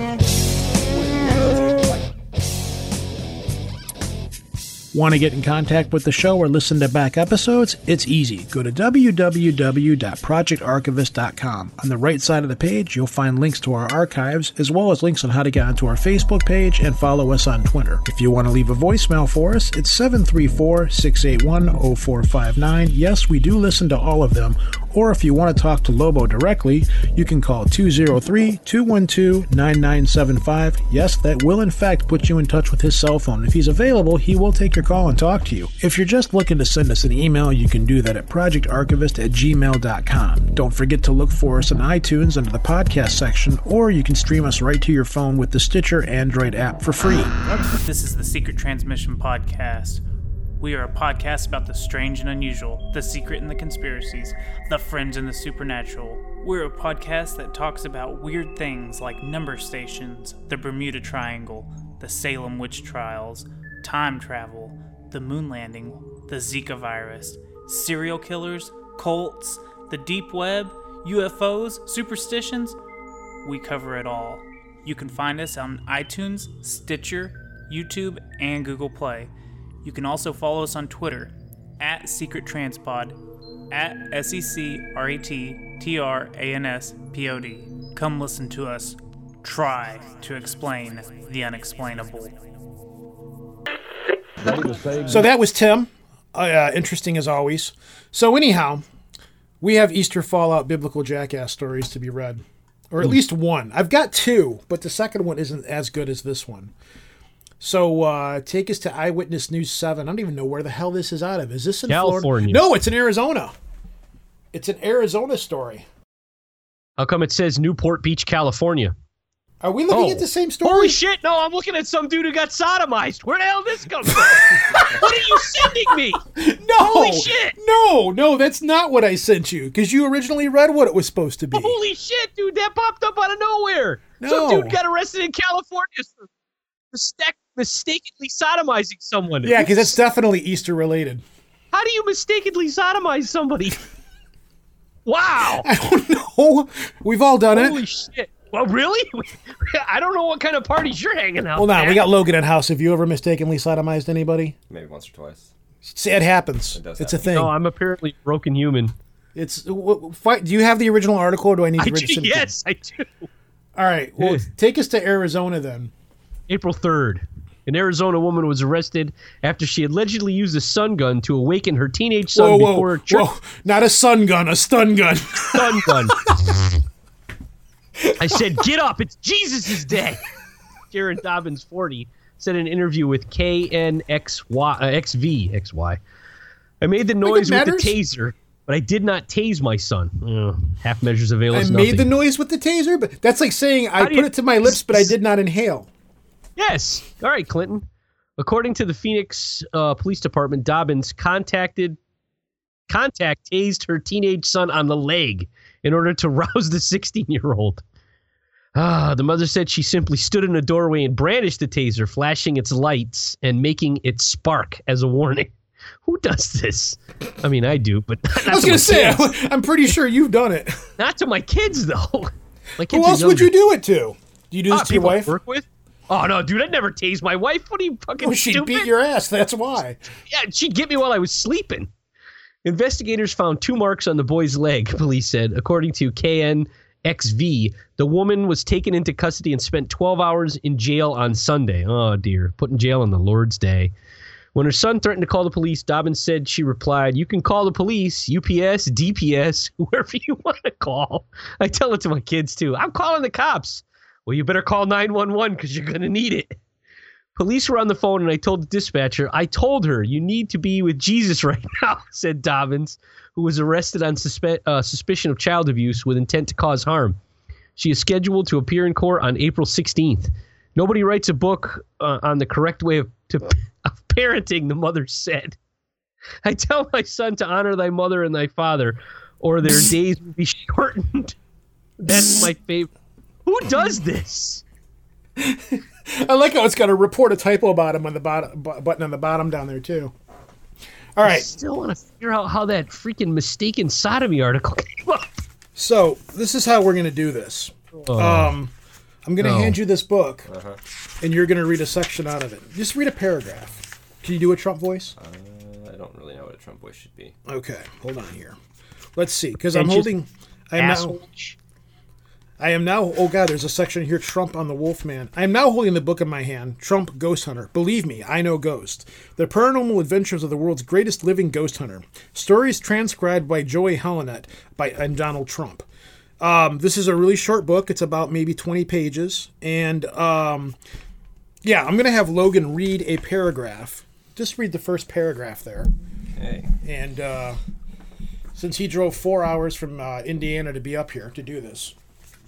Want to get in contact with the show or listen to back episodes? It's easy. Go to w w w dot project archivist dot com. On the right side of the page, you'll find links to our archives, as well as links on how to get onto our Facebook page and follow us on Twitter. If you want to leave a voicemail for us, it's seven three four, six eight one, zero four five nine. Yes, we do listen to all of them. Or if you want to talk to Lobo directly, you can call two oh three, two one two, nine nine seven five. Yes, that will in fact put you in touch with his cell phone. If he's available, he will take your call and talk to you. If you're just looking to send us an email, you can do that at project archivist at gmail dot com. Don't forget to look for us on iTunes under the podcast section, or you can stream us right to your phone with the Stitcher Android app for free. This is the Secret Transmission Podcast. We are a podcast about the strange and unusual, the secret and the conspiracies, the fringe and the supernatural. We're a podcast that talks about weird things like number stations, the Bermuda Triangle, the Salem Witch Trials, time travel, the moon landing, the Zika virus, serial killers, cults, the deep web, U F Os, superstitions. We cover it all. You can find us on iTunes, Stitcher, YouTube, and Google Play. You can also follow us on Twitter, at Secret Transpod, at S E C R E T T R A N S P O D. Come listen to us try to explain the unexplainable. So that was Tim. Uh, interesting as always. So anyhow, we have Easter Fallout Biblical Jackass stories to be read. Or at least one. I've got two, but the second one isn't as good as this one. So uh, take us to Eyewitness News seven. I don't even know where the hell this is out of. Is this in California? Florida? No, it's in Arizona. It's an Arizona story. How come it says Newport Beach, California? Are we looking oh. at the same story? Holy shit, no, I'm looking at some dude who got sodomized. Where the hell did this come from? What are you sending me? No. Holy shit. No, no, that's not what I sent you, because you originally read what it was supposed to be. Holy shit, dude, that popped up out of nowhere. No. Some dude got arrested in California for mistake. mistakenly sodomizing someone. Yeah, because that's definitely Easter related. How do you mistakenly sodomize somebody? Wow. I don't know. We've all done Holy it. Holy shit. Well, really? I don't know what kind of parties you're hanging out. Well, now nah, we got Logan at house. Have you ever mistakenly sodomized anybody? Maybe once or twice. See, it happens. It does it's happen. A thing. No, I'm apparently a broken human. It's what, fight, do you have the original article, or do I need to read it? Yes, I do. All right. Well, take us to Arizona then. April third. An Arizona woman was arrested after she allegedly used a sun gun to awaken her teenage son whoa, whoa, before a church. Whoa. Not a sun gun, a stun gun. Stun gun. I said, get up. It's Jesus' day. Sharon Dobbins, forty, said in an interview with K N X V. I made the noise with the taser, but I did not tase my son. Uh, half measures avail us nothing. I made the noise with the taser, but that's like saying I put it to my lips, but I did not inhale. Yes. All right, Clinton. According to the Phoenix uh, Police Department, Dobbins contacted, contact tased her teenage son on the leg in order to rouse the sixteen-year-old. Ah, the mother said she simply stood in a doorway and brandished the taser, flashing its lights and making it spark as a warning. Who does this? I mean, I do, but not, not I was going to say, kids. I'm pretty sure you've done it. Not to my kids, though. My kids Who else would you do it to? Do you do this ah, to your wife? I work with? Oh, no, dude, I'd never tase my wife. What are you fucking well, she'd stupid? She'd beat your ass, that's why. Yeah, she'd get me while I was sleeping. Investigators found two marks on the boy's leg, police said. According to K N X V, the woman was taken into custody and spent twelve hours in jail on Sunday. Oh, dear, put in jail on the Lord's Day. When her son threatened to call the police, Dobbins said she replied, you can call the police, U P S, D P S, whoever you want to call. I tell it to my kids, too. I'm calling the cops. Well, you better call nine one one because you're going to need it. Police were on the phone, and I told the dispatcher, I told her, you need to be with Jesus right now, said Dobbins, who was arrested on suspe- uh, suspicion of child abuse with intent to cause harm. She is scheduled to appear in court on April sixteenth. Nobody writes a book uh, on the correct way of, to, of parenting, the mother said. I tell my son to honor thy mother and thy father, or their days will be shortened. That's my favorite. Who does this? I like how it's got a report a typo bottom on the bottom button on the bottom down there too. All right. I still want to figure out how that freaking mistaken sodomy article came up. So this is how we're gonna do this. Oh. Um, I'm gonna no. hand you this book, uh-huh. and you're gonna read a section out of it. Just read a paragraph. Can you do a Trump voice? Uh, I don't really know what a Trump voice should be. Okay, hold on here. Let's see, because I'm holding. I am now. I am now, oh God, there's a section here, Trump on the Wolfman. I am now holding the book in my hand, Trump Ghost Hunter. Believe me, I know ghosts. The paranormal adventures of the world's greatest living ghost hunter. Stories transcribed by Joey Holinet by and Donald Trump. Um, this is a really short book. It's about maybe twenty pages. And um, yeah, I'm going to have Logan read a paragraph. Just read the first paragraph there. Okay. And uh, since he drove four hours from uh, Indiana to be up here to do this.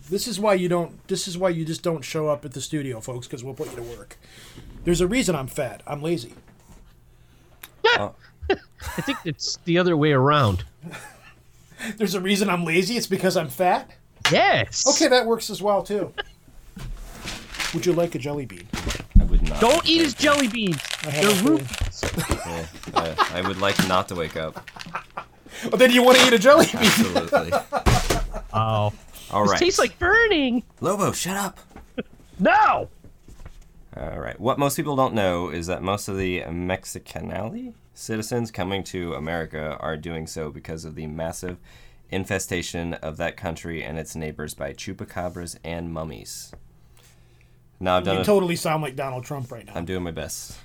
This is why you don't. This is why you just don't show up at the studio, folks, because we'll put you to work. There's a reason I'm fat. I'm lazy. Oh. I think it's the other way around. There's a reason I'm lazy. It's because I'm fat. Yes. Okay, that works as well too. Would you like a jelly bean? I would not. Don't eat his jelly beans. They're rupees. Yeah, I, I would like not to wake up. Well, then you want to eat a jelly bean? Absolutely. Oh. All right. It tastes like burning. Lobo, shut up. No. All right. What most people don't know is that most of the Mexicali citizens coming to America are doing so because of the massive infestation of that country and its neighbors by chupacabras and mummies. Now I've done. You a... totally sound like Donald Trump right now. I'm doing my best.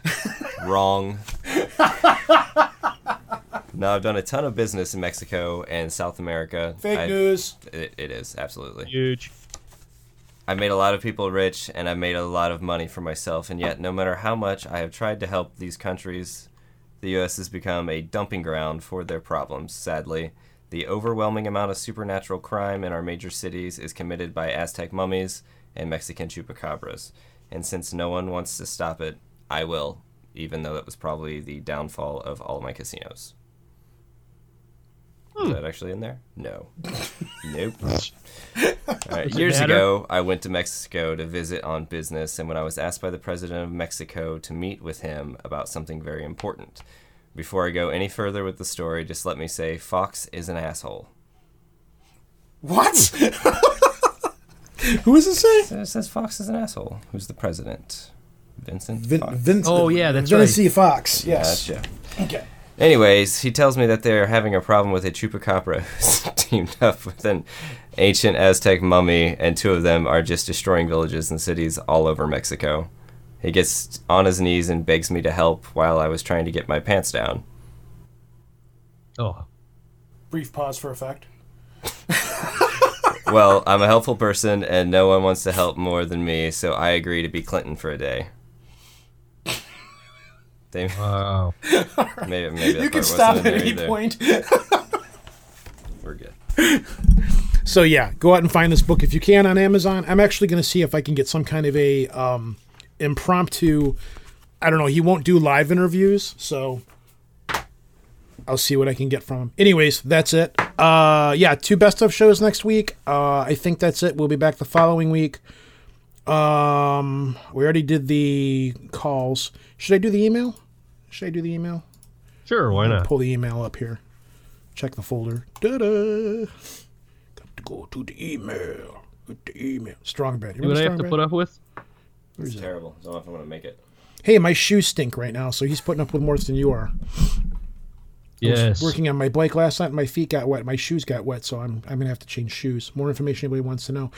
Wrong. Now, I've done a ton of business in Mexico and South America. Fake I've, news. It, it is, absolutely. Huge. I've made a lot of people rich, and I've made a lot of money for myself, and yet no matter how much I have tried to help these countries, the U S has become a dumping ground for their problems, sadly. The overwhelming amount of supernatural crime in our major cities is committed by Aztec mummies and Mexican chupacabras. And since no one wants to stop it, I will, even though that was probably the downfall of all my casinos. Is that actually in there? No. Nope. All right. Years ago, I went to Mexico to visit on business, and when I was asked by the president of Mexico to meet with him about something very important. Before I go any further with the story, just let me say, Fox is an asshole. What? Who does it say? It says Fox is an asshole. Who's the president? Vincent Vin- Fox? Vincent. Oh, yeah, that's Vin- right. Vincent Fox, yes. Gotcha. Okay. Anyways, he tells me that they're having a problem with a chupacabra who's teamed up with an ancient Aztec mummy, and two of them are just destroying villages and cities all over Mexico. He gets on his knees and begs me to help while I was trying to get my pants down. Oh. Brief pause for effect. Well, I'm a helpful person, and no one wants to help more than me, so I agree to be Clinton for a day. They, wow. maybe, maybe that you can stop at any either. point. We're good. So, yeah, go out and find this book if you can on Amazon. I'm actually going to see if I can get some kind of a um, impromptu, I don't know, he won't do live interviews, so I'll see what I can get from him. Anyways, that's it. Uh, yeah, two best of shows next week. Uh, I think that's it. We'll be back the following week. Um, we already did the calls. Should I do the email? Should I do the email? Sure, why not? Pull the email up here. Check the folder. Da-da. Got to go to the email. Got the email. Strong bread. You know what I have to put up with? It's terrible. I don't know if I'm going to make it. Hey, my shoes stink right now, so he's putting up with more than you are. Yes. I was working on my bike last night, and my feet got wet. My shoes got wet, so I'm I'm gonna have to change shoes. More information anybody wants to know.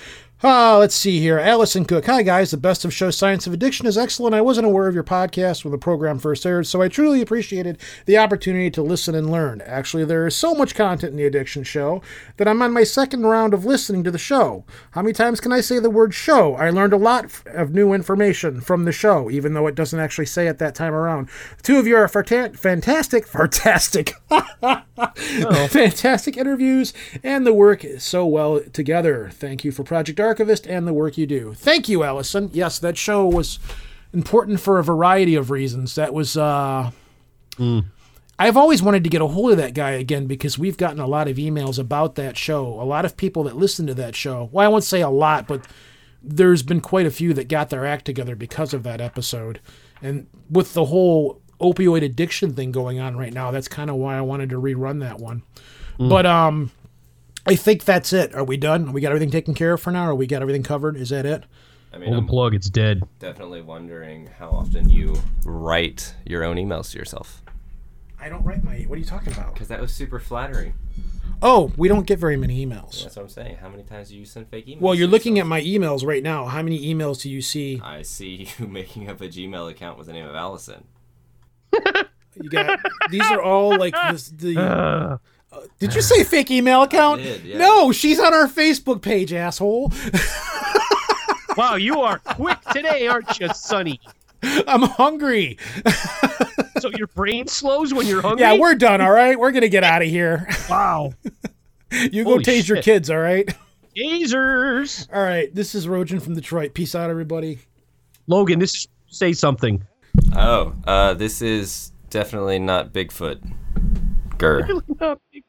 Ah, let's see here. Allison Cook. Hi guys, the best of show Science of Addiction is excellent. I wasn't aware of your podcast when the program first aired, so I truly appreciated the opportunity to listen and learn. Actually, there is so much content in the addiction show that I'm on my second round of listening to the show. How many times can I say the word show? I learned a lot of new information from the show, even though it doesn't actually say it that time around. The two of you are farta- fantastic, fantastic. Oh. Fantastic interviews, and the work is so well together. Thank you for Project Archivist and the work you do. Thank you, Allison. Yes, that show was important for a variety of reasons. That was uh mm. I've always wanted to get a hold of that guy again, because we've gotten a lot of emails about that show. A lot of people that listen to that show, well, I won't say a lot, but there's been quite a few that got their act together because of that episode. And with the whole opioid addiction thing going on right now, that's kind of why I wanted to rerun that one. Mm. But um I think that's it. Are we done? We got everything taken care of for now, or we got everything covered? Is that it? I mean, hold the plug, it's dead. Definitely wondering how often you write your own emails to yourself. I don't write my, what are you talking about? Because that was super flattering. Oh, we don't get very many emails. Yeah, that's what I'm saying. How many times do you send fake emails? Well, you're looking at my emails right now. How many emails do you see? I see you making up a Gmail account with the name of Allison. You got these are all like this, the. Uh, uh, did you say fake email account? I did, yeah. No, she's on our Facebook page, asshole. Wow, you are quick today, aren't you, Sonny? I'm hungry. So your brain slows when you're hungry. Yeah, we're done. All right, we're gonna get out of here. Wow. You go Holy tase shit. your kids. All right. Tasers. All right. This is Rojan from Detroit. Peace out, everybody. Logan, this is say something. Oh, uh, this is definitely not Bigfoot. Grr. Not big.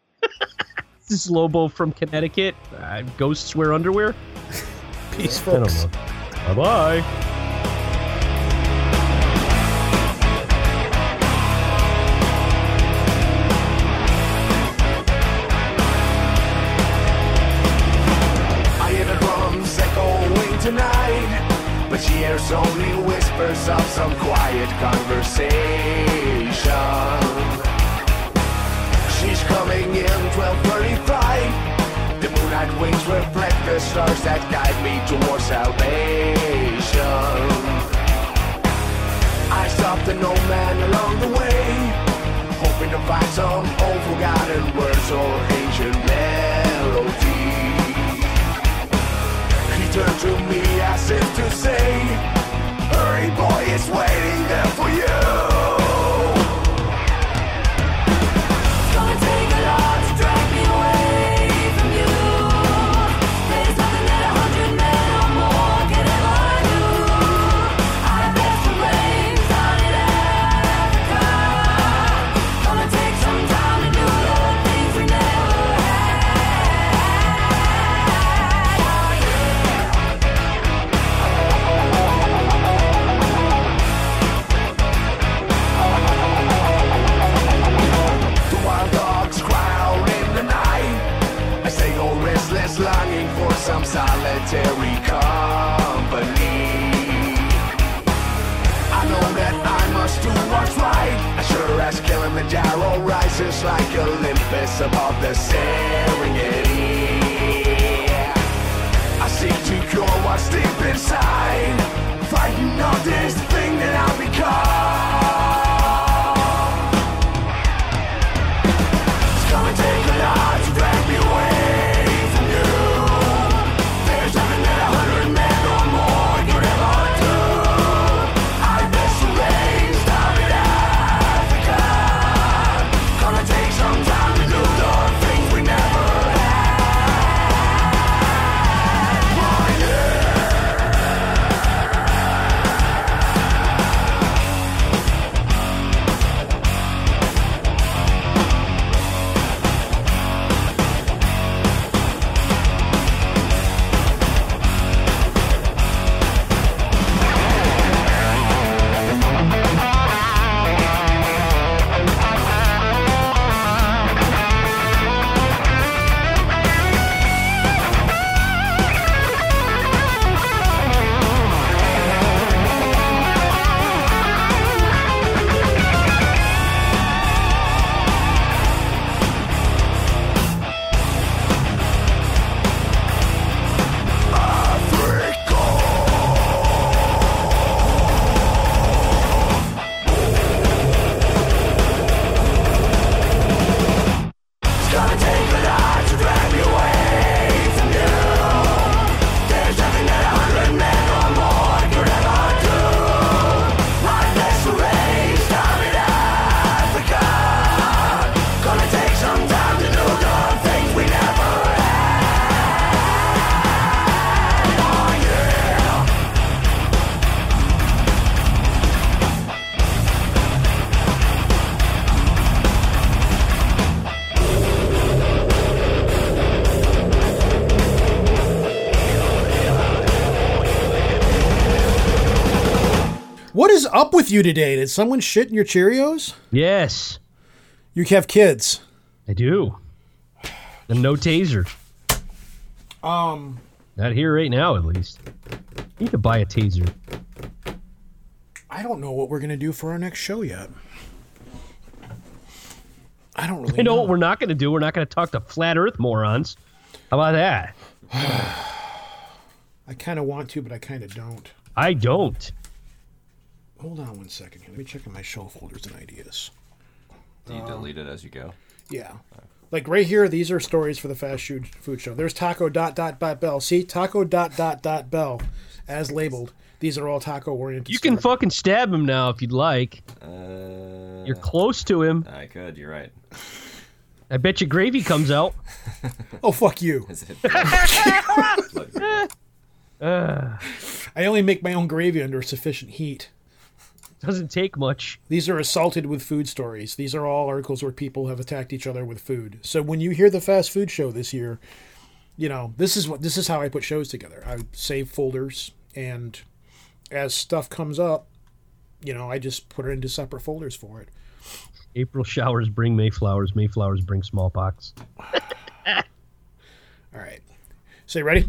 This is Lobo from Connecticut. Uh, ghosts wear underwear. Peace, folks. Bye-bye. There's only whispers of some quiet conversation. She's coming in twelve thirty-five. The moonlight wings reflect the stars that guide me towards salvation. I stopped an old man along the way, hoping to find some old forgotten words or ancient melodies. Turn to me as if to say, hurry boy, it's waiting there for you. It's gonna take a lot to drag me away from you. There's nothing that a hundred men or more can ever do. I best the flames out in Africa. Gonna take some time to do the things we never had. past Kilimanjaro rises like Olympus above the Serengeti. I seem to cure what's deep inside, fighting all this thing that I've become. It's come and take a lot to break me away from you. There's nothing that a hundred men or more could ever do. I best raise time in Africa. Come and take some time to do the things we never had. Oh, up with you today? Did someone shit in your Cheerios? Yes. You have kids. I do. And no taser. Um. Not here right now, at least. You need to buy a taser. I don't know what we're going to do for our next show yet. I don't really you know. You know what we're not going to do? We're not going to talk to flat earth morons. How about that? I kind of want to, but I kind of don't. I don't. Hold on one second here. Let me check in my show folders and ideas. Do you um, delete it as you go? Yeah. Right. Like right here, these are stories for the fast food show. There's taco dot dot dot bell. See? Taco dot dot dot bell as labeled. These are all taco-oriented. You can fucking stab him now if you'd like. Uh, You're close to him. I could. You're right. I bet your gravy comes out. Oh, fuck you. Is it? uh, I only make my own gravy under sufficient heat. Doesn't take much. These are assaulted with food stories. These are all articles where people have attacked each other with food. So when you hear the fast food show this year, you know, this is what this is how I put shows together. I save folders, and as stuff comes up, you know, I just put it into separate folders for it. April showers bring Mayflowers. Mayflowers bring smallpox. All right. So you ready?